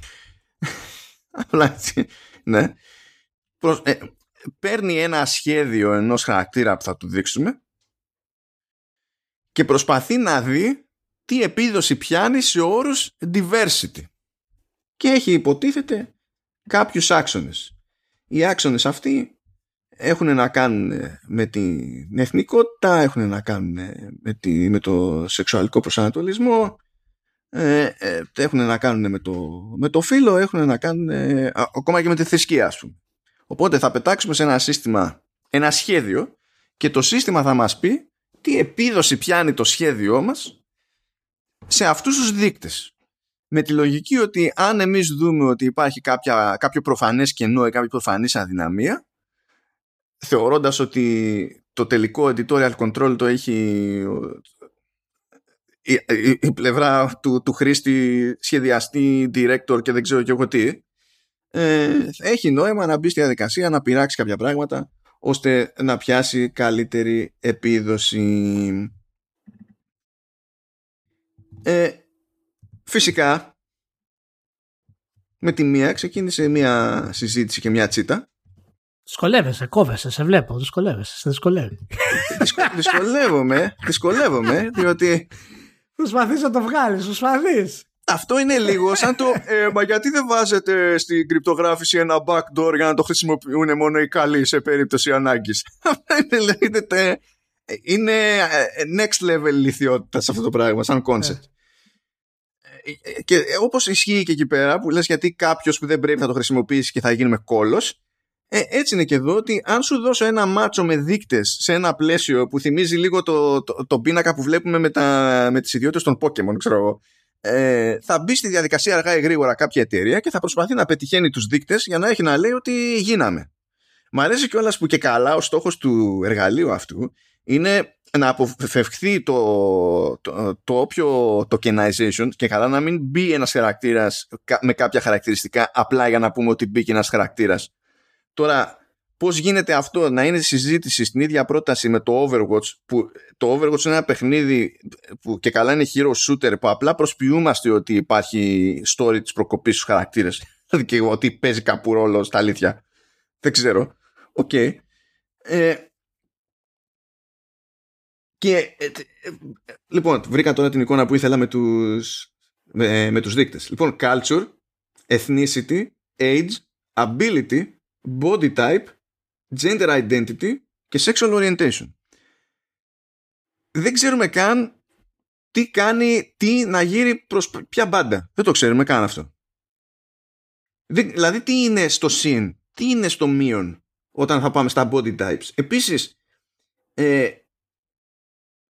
Απλά έτσι. Ναι. Παίρνει ένα σχέδιο ενός χαρακτήρα που θα του δείξουμε και προσπαθεί να δει τι επίδοση πιάνει σε όρους diversity. Και έχει, υποτίθεται, κάποιους άξονες. Οι άξονες αυτοί έχουν να κάνουν με την εθνικότητα, έχουν να κάνουν με το σεξουαλικό προσανατολισμό, έχουν να κάνουν με το φύλο, έχουν να κάνουν ακόμα και με τη θρησκεία, ας πούμε. Οπότε θα πετάξουμε σε ένα σύστημα, ένα σχέδιο, και το σύστημα θα μας πει τι επίδοση πιάνει το σχέδιό μας σε αυτούς τους δείκτες. Με τη λογική ότι αν εμείς δούμε ότι υπάρχει κάποιο προφανές κενό ή κάποια προφανής αδυναμία, θεωρώντας ότι το τελικό editorial control το έχει η πλευρά του χρήστη, σχεδιαστή, director και δεν ξέρω και εγώ τι, έχει νόημα να μπει στη διαδικασία να πειράξει κάποια πράγματα ώστε να πιάσει καλύτερη επίδοση. Φυσικά, με τη μία ξεκίνησε μία συζήτηση και μία τσίτα. Δυσκολεύεσαι, κόβεσαι, σε βλέπω, δυσκολεύομαι, διότι... Προσπαθείς να το βγάλεις, προσπαθείς. Αυτό είναι λίγο σαν το μα γιατί δεν βάζετε στην κρυπτογράφηση ένα backdoor για να το χρησιμοποιούν μόνο οι καλοί σε περίπτωση ανάγκης. Είναι next level λιθιότητα σε αυτό το πράγμα, σαν concept. Και όπως ισχύει και εκεί πέρα που λες γιατί κάποιος που δεν πρέπει θα το χρησιμοποιήσει και θα γίνουμε κόλος, έτσι είναι και εδώ, ότι αν σου δώσω ένα μάτσο με δείκτες σε ένα πλαίσιο που θυμίζει λίγο το πίνακα που βλέπουμε με τις ιδιότητες των Pokemon, ξέρω εγώ, θα μπει στη διαδικασία αργά ή γρήγορα κάποια εταιρεία και θα προσπαθεί να πετυχαίνει τους δείκτες για να έχει να λέει ότι γίναμε. Μ' αρέσει κιόλας που και καλά ο στόχος του εργαλείου αυτού είναι να αποφευχθεί το όποιο tokenization, και καλά να μην μπει ένας χαρακτήρας με κάποια χαρακτηριστικά απλά για να πούμε ότι μπήκε ένας χαρακτήρας. Τώρα, πώς γίνεται αυτό να είναι συζήτηση στην ίδια πρόταση με το Overwatch, που το Overwatch είναι ένα παιχνίδι που και καλά είναι hero shooter, που απλά προσποιούμαστε ότι υπάρχει story της προκοπής στους χαρακτήρες και ότι παίζει κάπου ρόλο στα αλήθεια. Δεν ξέρω. Οκ. Και λοιπόν, βρήκα τώρα την εικόνα που ήθελα με τους δείκτες. Λοιπόν, culture, ethnicity, age, ability, body type, gender identity και sexual orientation. Δεν ξέρουμε καν τι κάνει, τι να γύρει προς ποια μπάντα. Δεν το ξέρουμε καν αυτό. Δηλαδή τι είναι στο συν, τι είναι στο μείον όταν θα πάμε στα body types. Επίσης,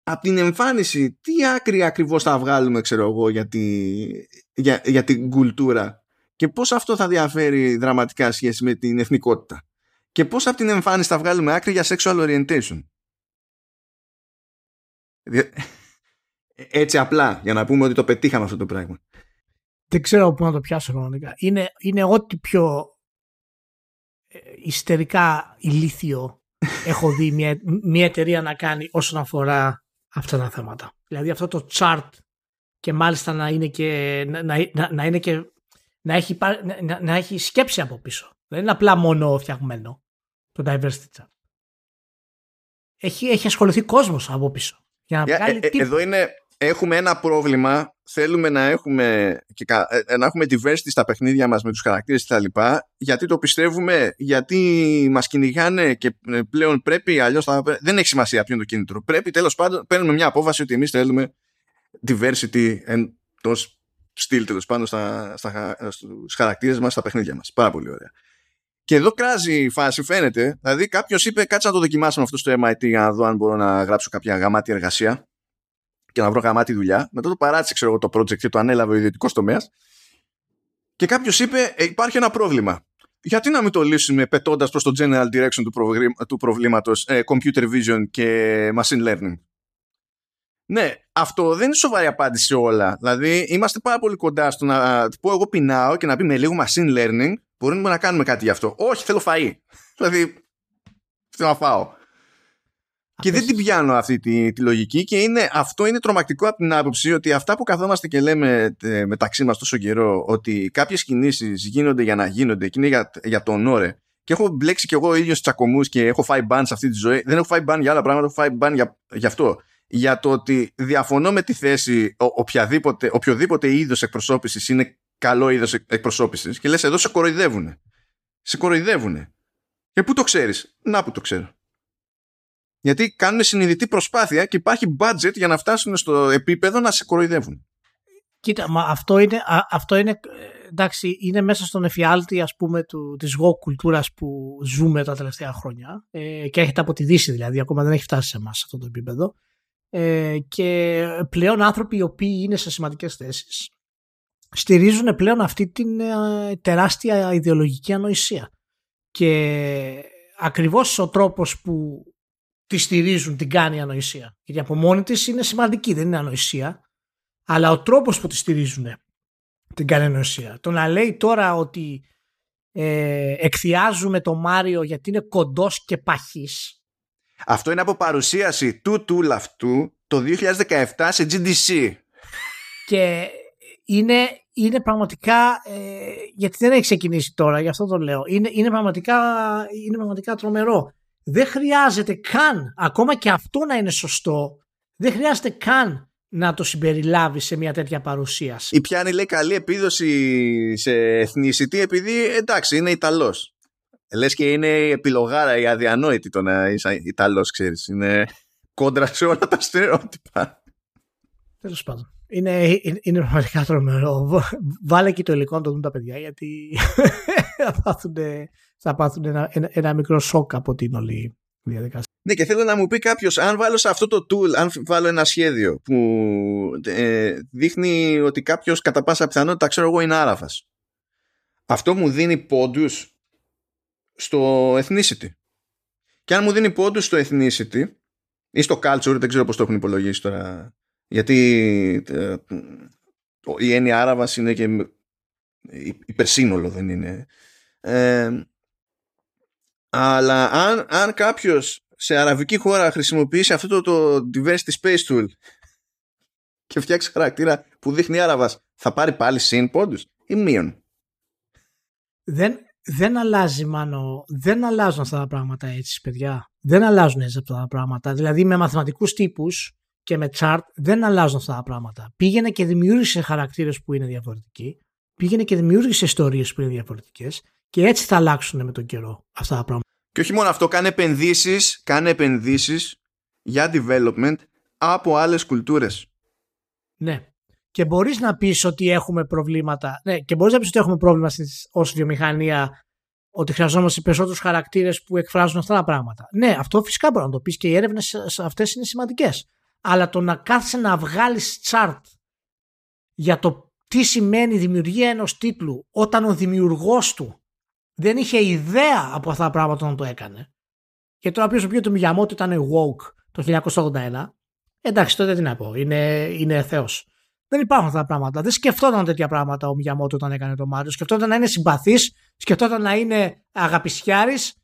από την εμφάνιση τι άκρη ακριβώς θα βγάλουμε, ξέρω εγώ, για την κουλτούρα, και πώς αυτό θα διαφέρει δραματικά σχέση με την εθνικότητα, και πώς από την εμφάνιση θα βγάλουμε άκρη για sexual orientation. Έτσι απλά, για να πούμε ότι το πετύχαμε αυτό το πράγμα. Δεν ξέρω πού να το πιάσω κανονικά. Είναι ό,τι πιο ιστερικά ηλίθιο έχω δει μια εταιρεία να κάνει όσον αφορά αυτά τα θέματα. Δηλαδή αυτό το chart, και μάλιστα να έχει σκέψη από πίσω. Δεν είναι απλά μόνο φτιαγμένο το diversity chart. Έχει ασχοληθεί κόσμος από πίσω. Για να εδώ είναι, έχουμε ένα πρόβλημα. Θέλουμε να έχουμε, diversity στα παιχνίδια μας με τους χαρακτήρες και τα λοιπά, γιατί το πιστεύουμε, γιατί μας κυνηγάνε και πλέον πρέπει, αλλιώς δεν έχει σημασία ποιο είναι το κίνητρο. Πρέπει, τέλος πάντων, παίρνουμε μια απόφαση ότι εμείς θέλουμε diversity εντός στυλ, τέλος πάντων, στους χαρακτήρες μας, στα παιχνίδια μας. Πάρα πολύ ωραία. Και εδώ κράζει η φάση, φαίνεται. Δηλαδή κάποιος είπε κάτσε να το δοκιμάσουμε αυτό στο MIT για να δω αν μπορώ να γράψω κάποια γαμάτη εργασία και να βρω γαμάτη δουλειά. Μετά το παράτησε, ξέρω εγώ, το project και το ανέλαβε ο ιδιωτικός τομέας. Και κάποιος είπε υπάρχει ένα πρόβλημα. Γιατί να μην το λύσουμε πετώντας προς το general direction του προβλήματος, computer vision και machine learning. Ναι, αυτό δεν είναι σοβαρή απάντηση σε όλα. Δηλαδή, είμαστε πάρα πολύ κοντά στο να πω εγώ πεινάω και να πει με λίγο machine learning Μπορούμε να κάνουμε κάτι γι' αυτό. Όχι, θέλω φαΐ. Δηλαδή, θέλω να φάω. Και δεν την πιάνω αυτή τη λογική, και αυτό είναι τρομακτικό από την άποψη ότι αυτά που καθόμαστε και λέμε μεταξύ μας τόσο καιρό, ότι κάποιες κινήσεις γίνονται για να γίνονται και είναι για τον όρε. Και έχω μπλέξει κι εγώ ίδιος τσακωμούς και έχω φάει μπαν σε αυτή τη ζωή. Δεν έχω φάει μπαν για άλλα πράγματα, έχω φάει μπαν για αυτό. Για το ότι διαφωνώ με τη θέση οποιοδήποτε είδος εκπροσώπησης είναι καλό είδος εκπροσώπησης, και λες εδώ σε κοροϊδεύουνε. Σε κοροϊδεύουνε. Και πού το ξέρεις? Να που το ξέρω. Γιατί κάνουν συνειδητή προσπάθεια και υπάρχει budget για να φτάσουν στο επίπεδο να σε κοροϊδεύουν. Κοίτα, μα αυτό είναι εντάξει, είναι μέσα στον εφιάλτη, ας πούμε, της woke κουλτούρας που ζούμε τα τελευταία χρόνια, και έρχεται από τη Δύση, δηλαδή ακόμα δεν έχει φτάσει σε εμάς σε αυτό το επίπεδο, και πλέον άνθρωποι οι οποίοι είναι σε σημαντικές θέσεις στηρίζουν πλέον αυτή την τεράστια ιδεολογική ανοησία, και ακριβώς ο τρόπος που τη στηρίζουν την κάνει ανοησία, γιατί από μόνη της είναι σημαντική, δεν είναι ανοησία, αλλά ο τρόπος που τη στηρίζουν την κάνει ανοησία. Το να λέει τώρα ότι εκθιάζουμε το Μάριο γιατί είναι κοντός και παχής, αυτό είναι από παρουσίαση του τουλ αυτού το 2017 σε GDC, και είναι πραγματικά, γιατί δεν έχει ξεκινήσει τώρα, γι' αυτό το λέω, είναι πραγματικά τρομερό. Δεν χρειάζεται καν, ακόμα και αυτό να είναι σωστό, δεν χρειάζεται καν να το συμπεριλάβει σε μια τέτοια παρουσίαση. Η πιάνη, λέει, καλή επίδοση σε εθνικιστή, επειδή εντάξει είναι Ιταλός. Λες και είναι η επιλογάρα, η αδιανόητη, το να είσαι Ιταλός, ξέρεις. Είναι κόντρα σε όλα τα στερεότυπα. Τέλος πάντων. Είναι πραγματικά τρομερό. Βάλε και το υλικό να το δουν τα παιδιά, γιατί θα πάθουν ένα μικρό σοκ από την όλη διαδικασία. Ναι, και θέλω να μου πει κάποιος, αν βάλω σε αυτό το tool, αν βάλω ένα σχέδιο που δείχνει ότι κάποιος κατά πάσα πιθανότητα, ξέρω εγώ, είναι άραβας, αυτό μου δίνει πόντους στο ethnicity? Και αν μου δίνει πόντους στο ethnicity ή στο culture, δεν ξέρω πώς το έχουν υπολογίσει τώρα, γιατί η έννοια άραβας είναι και υπερσύνολο, δεν είναι. Αλλά αν κάποιος σε αραβική χώρα χρησιμοποιήσει αυτό το Diversity Space Tool και φτιάξει χαρακτήρα που δείχνει άραβας, θα πάρει πάλι συν πόντους ή μείον? Δεν αλλάζει, Μάνο. Δεν αλλάζουν αυτά τα πράγματα έτσι, παιδιά. Δεν αλλάζουν έτσι αυτά τα πράγματα. Δηλαδή με μαθηματικούς τύπους και με chart δεν αλλάζουν αυτά τα πράγματα. Πήγαινε και δημιούργησε χαρακτήρες που είναι διαφορετικοί. Πήγαινε και δημιούργησε ιστορίες που είναι διαφορετικές, και έτσι θα αλλάξουν με τον καιρό αυτά τα πράγματα. Και όχι μόνο αυτό, κάνε επενδύσεις για development από άλλες κουλτούρες. Ναι. Και μπορείς να πεις ότι έχουμε προβλήματα. Ναι, και μπορείς να πεις ότι έχουμε πρόβλημα ως βιομηχανία, ότι χρειαζόμαστε περισσότερους χαρακτήρες που εκφράζουν αυτά τα πράγματα. Ναι, αυτό φυσικά μπορεί να το πεις, και οι έρευνες αυτές είναι σημαντικές. Αλλά το να κάθεσαι να βγάλεις chart για το τι σημαίνει η δημιουργία ενός τίτλου, όταν ο δημιουργός του δεν είχε ιδέα από αυτά τα πράγματα να το έκανε. Και τώρα ποιος πει το Μιγιαμότι ήταν woke το 1981. Εντάξει, τότε τι να πω, είναι θεός. Δεν υπάρχουν αυτά τα πράγματα. Δεν σκεφτόταν τέτοια πράγματα ο Μιγιαμότι όταν έκανε το Μάριο. Σκεφτόταν να είναι συμπαθής, σκεφτόταν να είναι αγαπησιάρης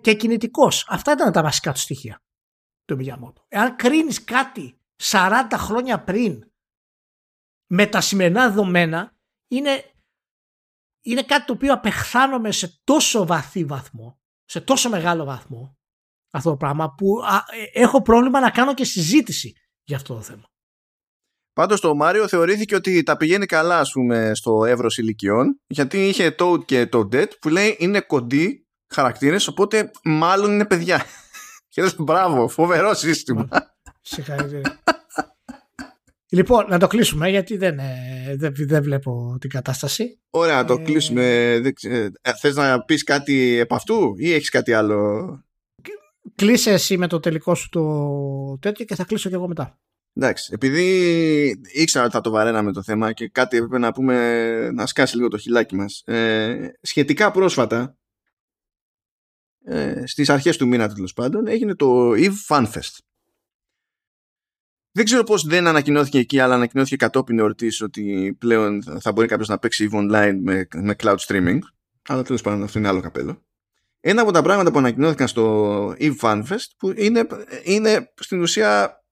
και κινητικός. Αυτά ήταν τα βασικά του στοιχεία του Μιγιαμότι. Εάν κρίνεις κάτι 40 χρόνια πριν με τα σημερινά δεδομένα, είναι κάτι το οποίο απεχθάνομαι σε τόσο βαθύ βαθμό, σε τόσο μεγάλο βαθμό, αυτό το πράγμα, που έχω πρόβλημα να κάνω και συζήτηση για αυτό το θέμα. Πάντως το Μάριο θεωρήθηκε ότι τα πηγαίνει καλά, ας πούμε, στο εύρος ηλικιών, γιατί είχε Toad και Toadette που λέει είναι κοντοί χαρακτήρες, οπότε μάλλον είναι παιδιά. Και λες μπράβο, φοβερό σύστημα. Συγχαρητήρια. Λοιπόν, να το κλείσουμε, γιατί δεν βλέπω την κατάσταση. Ωραία, να το κλείσουμε. Θες να πεις κάτι επ' αυτού ή έχεις κάτι άλλο? Κλείσε εσύ με το τελικό σου το τέτοιο και θα κλείσω κι εγώ μετά. Εντάξει, επειδή ήξερα ότι θα το βαρέναμε το θέμα και κάτι έπρεπε να πούμε, να σκάσει λίγο το χιλάκι μας. Σχετικά πρόσφατα, στις αρχές του μήνα τέλος πάντων, έγινε το EVE FanFest. Δεν ξέρω πώς δεν ανακοινώθηκε εκεί, αλλά ανακοινώθηκε κατόπιν εορτής ότι πλέον θα μπορεί κάποιος να παίξει EVE Online με cloud streaming. Αλλά τέλος πάντων, αυτό είναι άλλο καπέλο. Ένα από τα πράγματα που ανακοινώθηκαν στο EVE FanFest, που είναι στην ουσία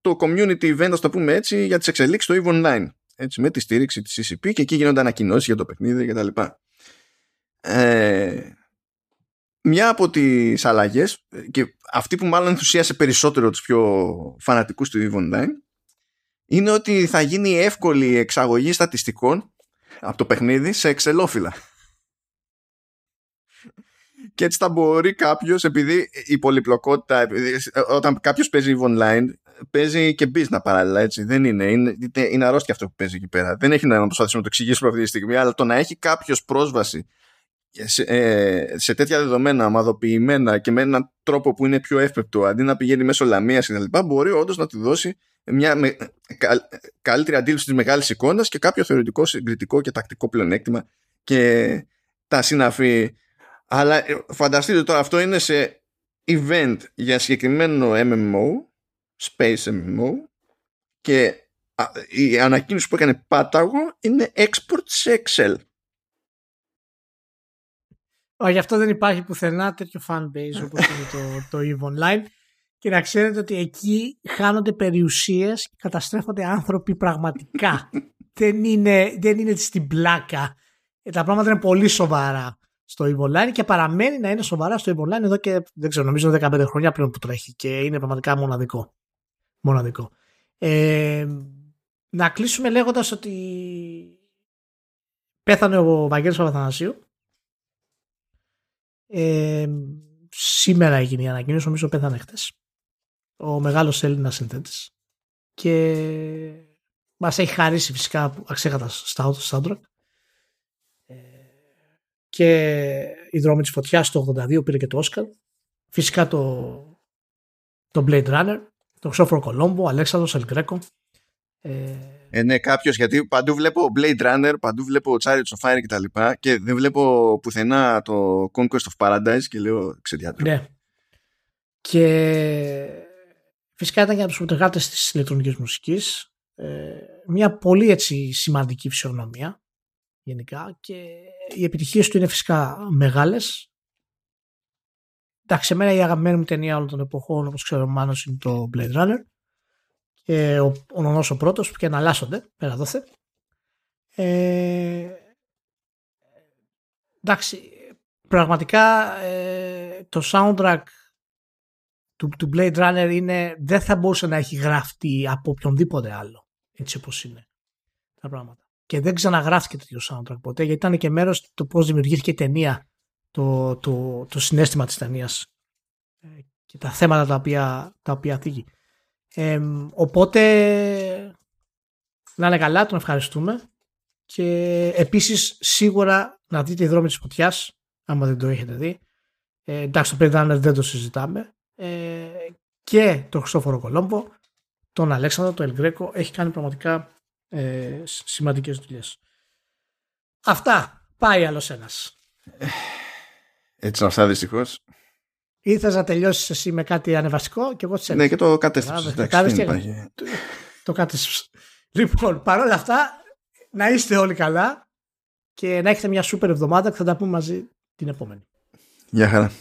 το community event, ας το πούμε έτσι, για τις εξελίξεις στο EVE Online. Έτσι, με τη στήριξη της CCP, και εκεί γίνονται ανακοινώσεις για το παιχνίδι κτλ. Μια από τις αλλαγές, και αυτή που μάλλον ενθουσίασε περισσότερο τους πιο φανατικούς του EVE Online, είναι ότι θα γίνει εύκολη εξαγωγή στατιστικών από το παιχνίδι σε εξελόφυλλα. Και έτσι θα μπορεί κάποιος, επειδή η πολυπλοκότητα, όταν κάποιος παίζει EVE Online, παίζει και business παράλληλα, έτσι. Δεν είναι αρρώστια αυτό που παίζει εκεί πέρα. Δεν έχει να προσπαθήσουμε να το εξηγήσουμε αυτή τη στιγμή, αλλά το να έχει κάποιος πρόσβαση σε τέτοια δεδομένα ομαδοποιημένα και με έναν τρόπο που είναι πιο εύπεπτο, αντί να πηγαίνει μέσω λαμίας κτλ., μπορεί όντως να του δώσει μια καλύτερη αντίληψη της μεγάλης εικόνας και κάποιο θεωρητικό, συγκριτικό και τακτικό πλεονέκτημα και τα συναφή. Αλλά φανταστείτε τώρα, αυτό είναι σε event για συγκεκριμένο MMO, Space MMO, και η ανακοίνωση που έκανε Πάταγο είναι export σε Excel. Γι' αυτό δεν υπάρχει πουθενά τέτοιο fanbase όπως είναι το EVE Online, και να ξέρετε ότι εκεί χάνονται περιουσίες και καταστρέφονται άνθρωποι πραγματικά. δεν είναι στην πλάκα. Τα πράγματα είναι πολύ σοβαρά στο EVE Online και παραμένει να είναι σοβαρά στο EVE Online εδώ και δεν ξέρω, νομίζω 15 χρόνια πλέον που τρέχει, και είναι πραγματικά μοναδικό. Μοναδικό. Να κλείσουμε λέγοντας ότι πέθανε ο Βαγγέλης Παπαθανασίου. Σήμερα έγινε η ανακοίνωση, νομίζω πέθανε χτες, ο μεγάλος Έλληνας συνθέτης, και μας έχει χαρίσει φυσικά αξέχατα soundtrack, και η δρόμη της φωτιάς το 82 πήρε και το Όσκαρ, φυσικά το Blade Runner, το Ξόφορο Κολόμπο, Αλέξανδρος Ελγκρέκο. Ναι, κάποιος, γιατί παντού βλέπω Blade Runner, παντού βλέπω Chariots of Fire κτλ. Και δεν βλέπω πουθενά το Conquest of Paradise και λέω ξεδιάτρο. Ναι. Και φυσικά ήταν για τους συνεργάτες της ηλεκτρονικής μουσικής. Μια πολύ έτσι σημαντική φυσιογνωμία γενικά, και οι επιτυχίες του είναι φυσικά μεγάλες. Εντάξει, εμένα η αγαπημένη μου ταινία όλων των εποχών, όπως ξέρω μάλλον, είναι το Blade Runner. Ο Νονός ο πρώτος, που και εναλλάσσονται πέρα δόθε. Εντάξει, πραγματικά το soundtrack του Blade Runner δεν θα μπορούσε να έχει γραφτεί από οποιονδήποτε άλλο, έτσι όπως είναι τα πράγματα. Και δεν ξαναγράφηκε τέτοιο soundtrack ποτέ, γιατί ήταν και μέρος το πώς δημιουργήθηκε η ταινία, το συναίσθημα της ταινίας και τα θέματα τα οποία θίγει. Οπότε να είναι καλά, τον ευχαριστούμε, και επίσης σίγουρα να δείτε οι δρόμοι της φωτιάς άμα δεν το έχετε δει. Εντάξει, το Blade Runner δεν το συζητάμε, και τον Χριστόφορο Κολόμπο, τον Αλέξανδρο, τον Ελγκρέκο, έχει κάνει πραγματικά σημαντικές δουλειές. Αυτά, πάει άλλος ένας. Έτσι αυτά δυστυχώς. Ήθελες να τελειώσεις εσύ με κάτι ανεβαστικό και εγώ τις έλεγα. Ναι, και το κατέστηψες. Το κατέστηψες. Λοιπόν, παρόλα αυτά, να είστε όλοι καλά και να έχετε μια σούπερ εβδομάδα, και θα τα πούμε μαζί την επόμενη. Γεια χαρά.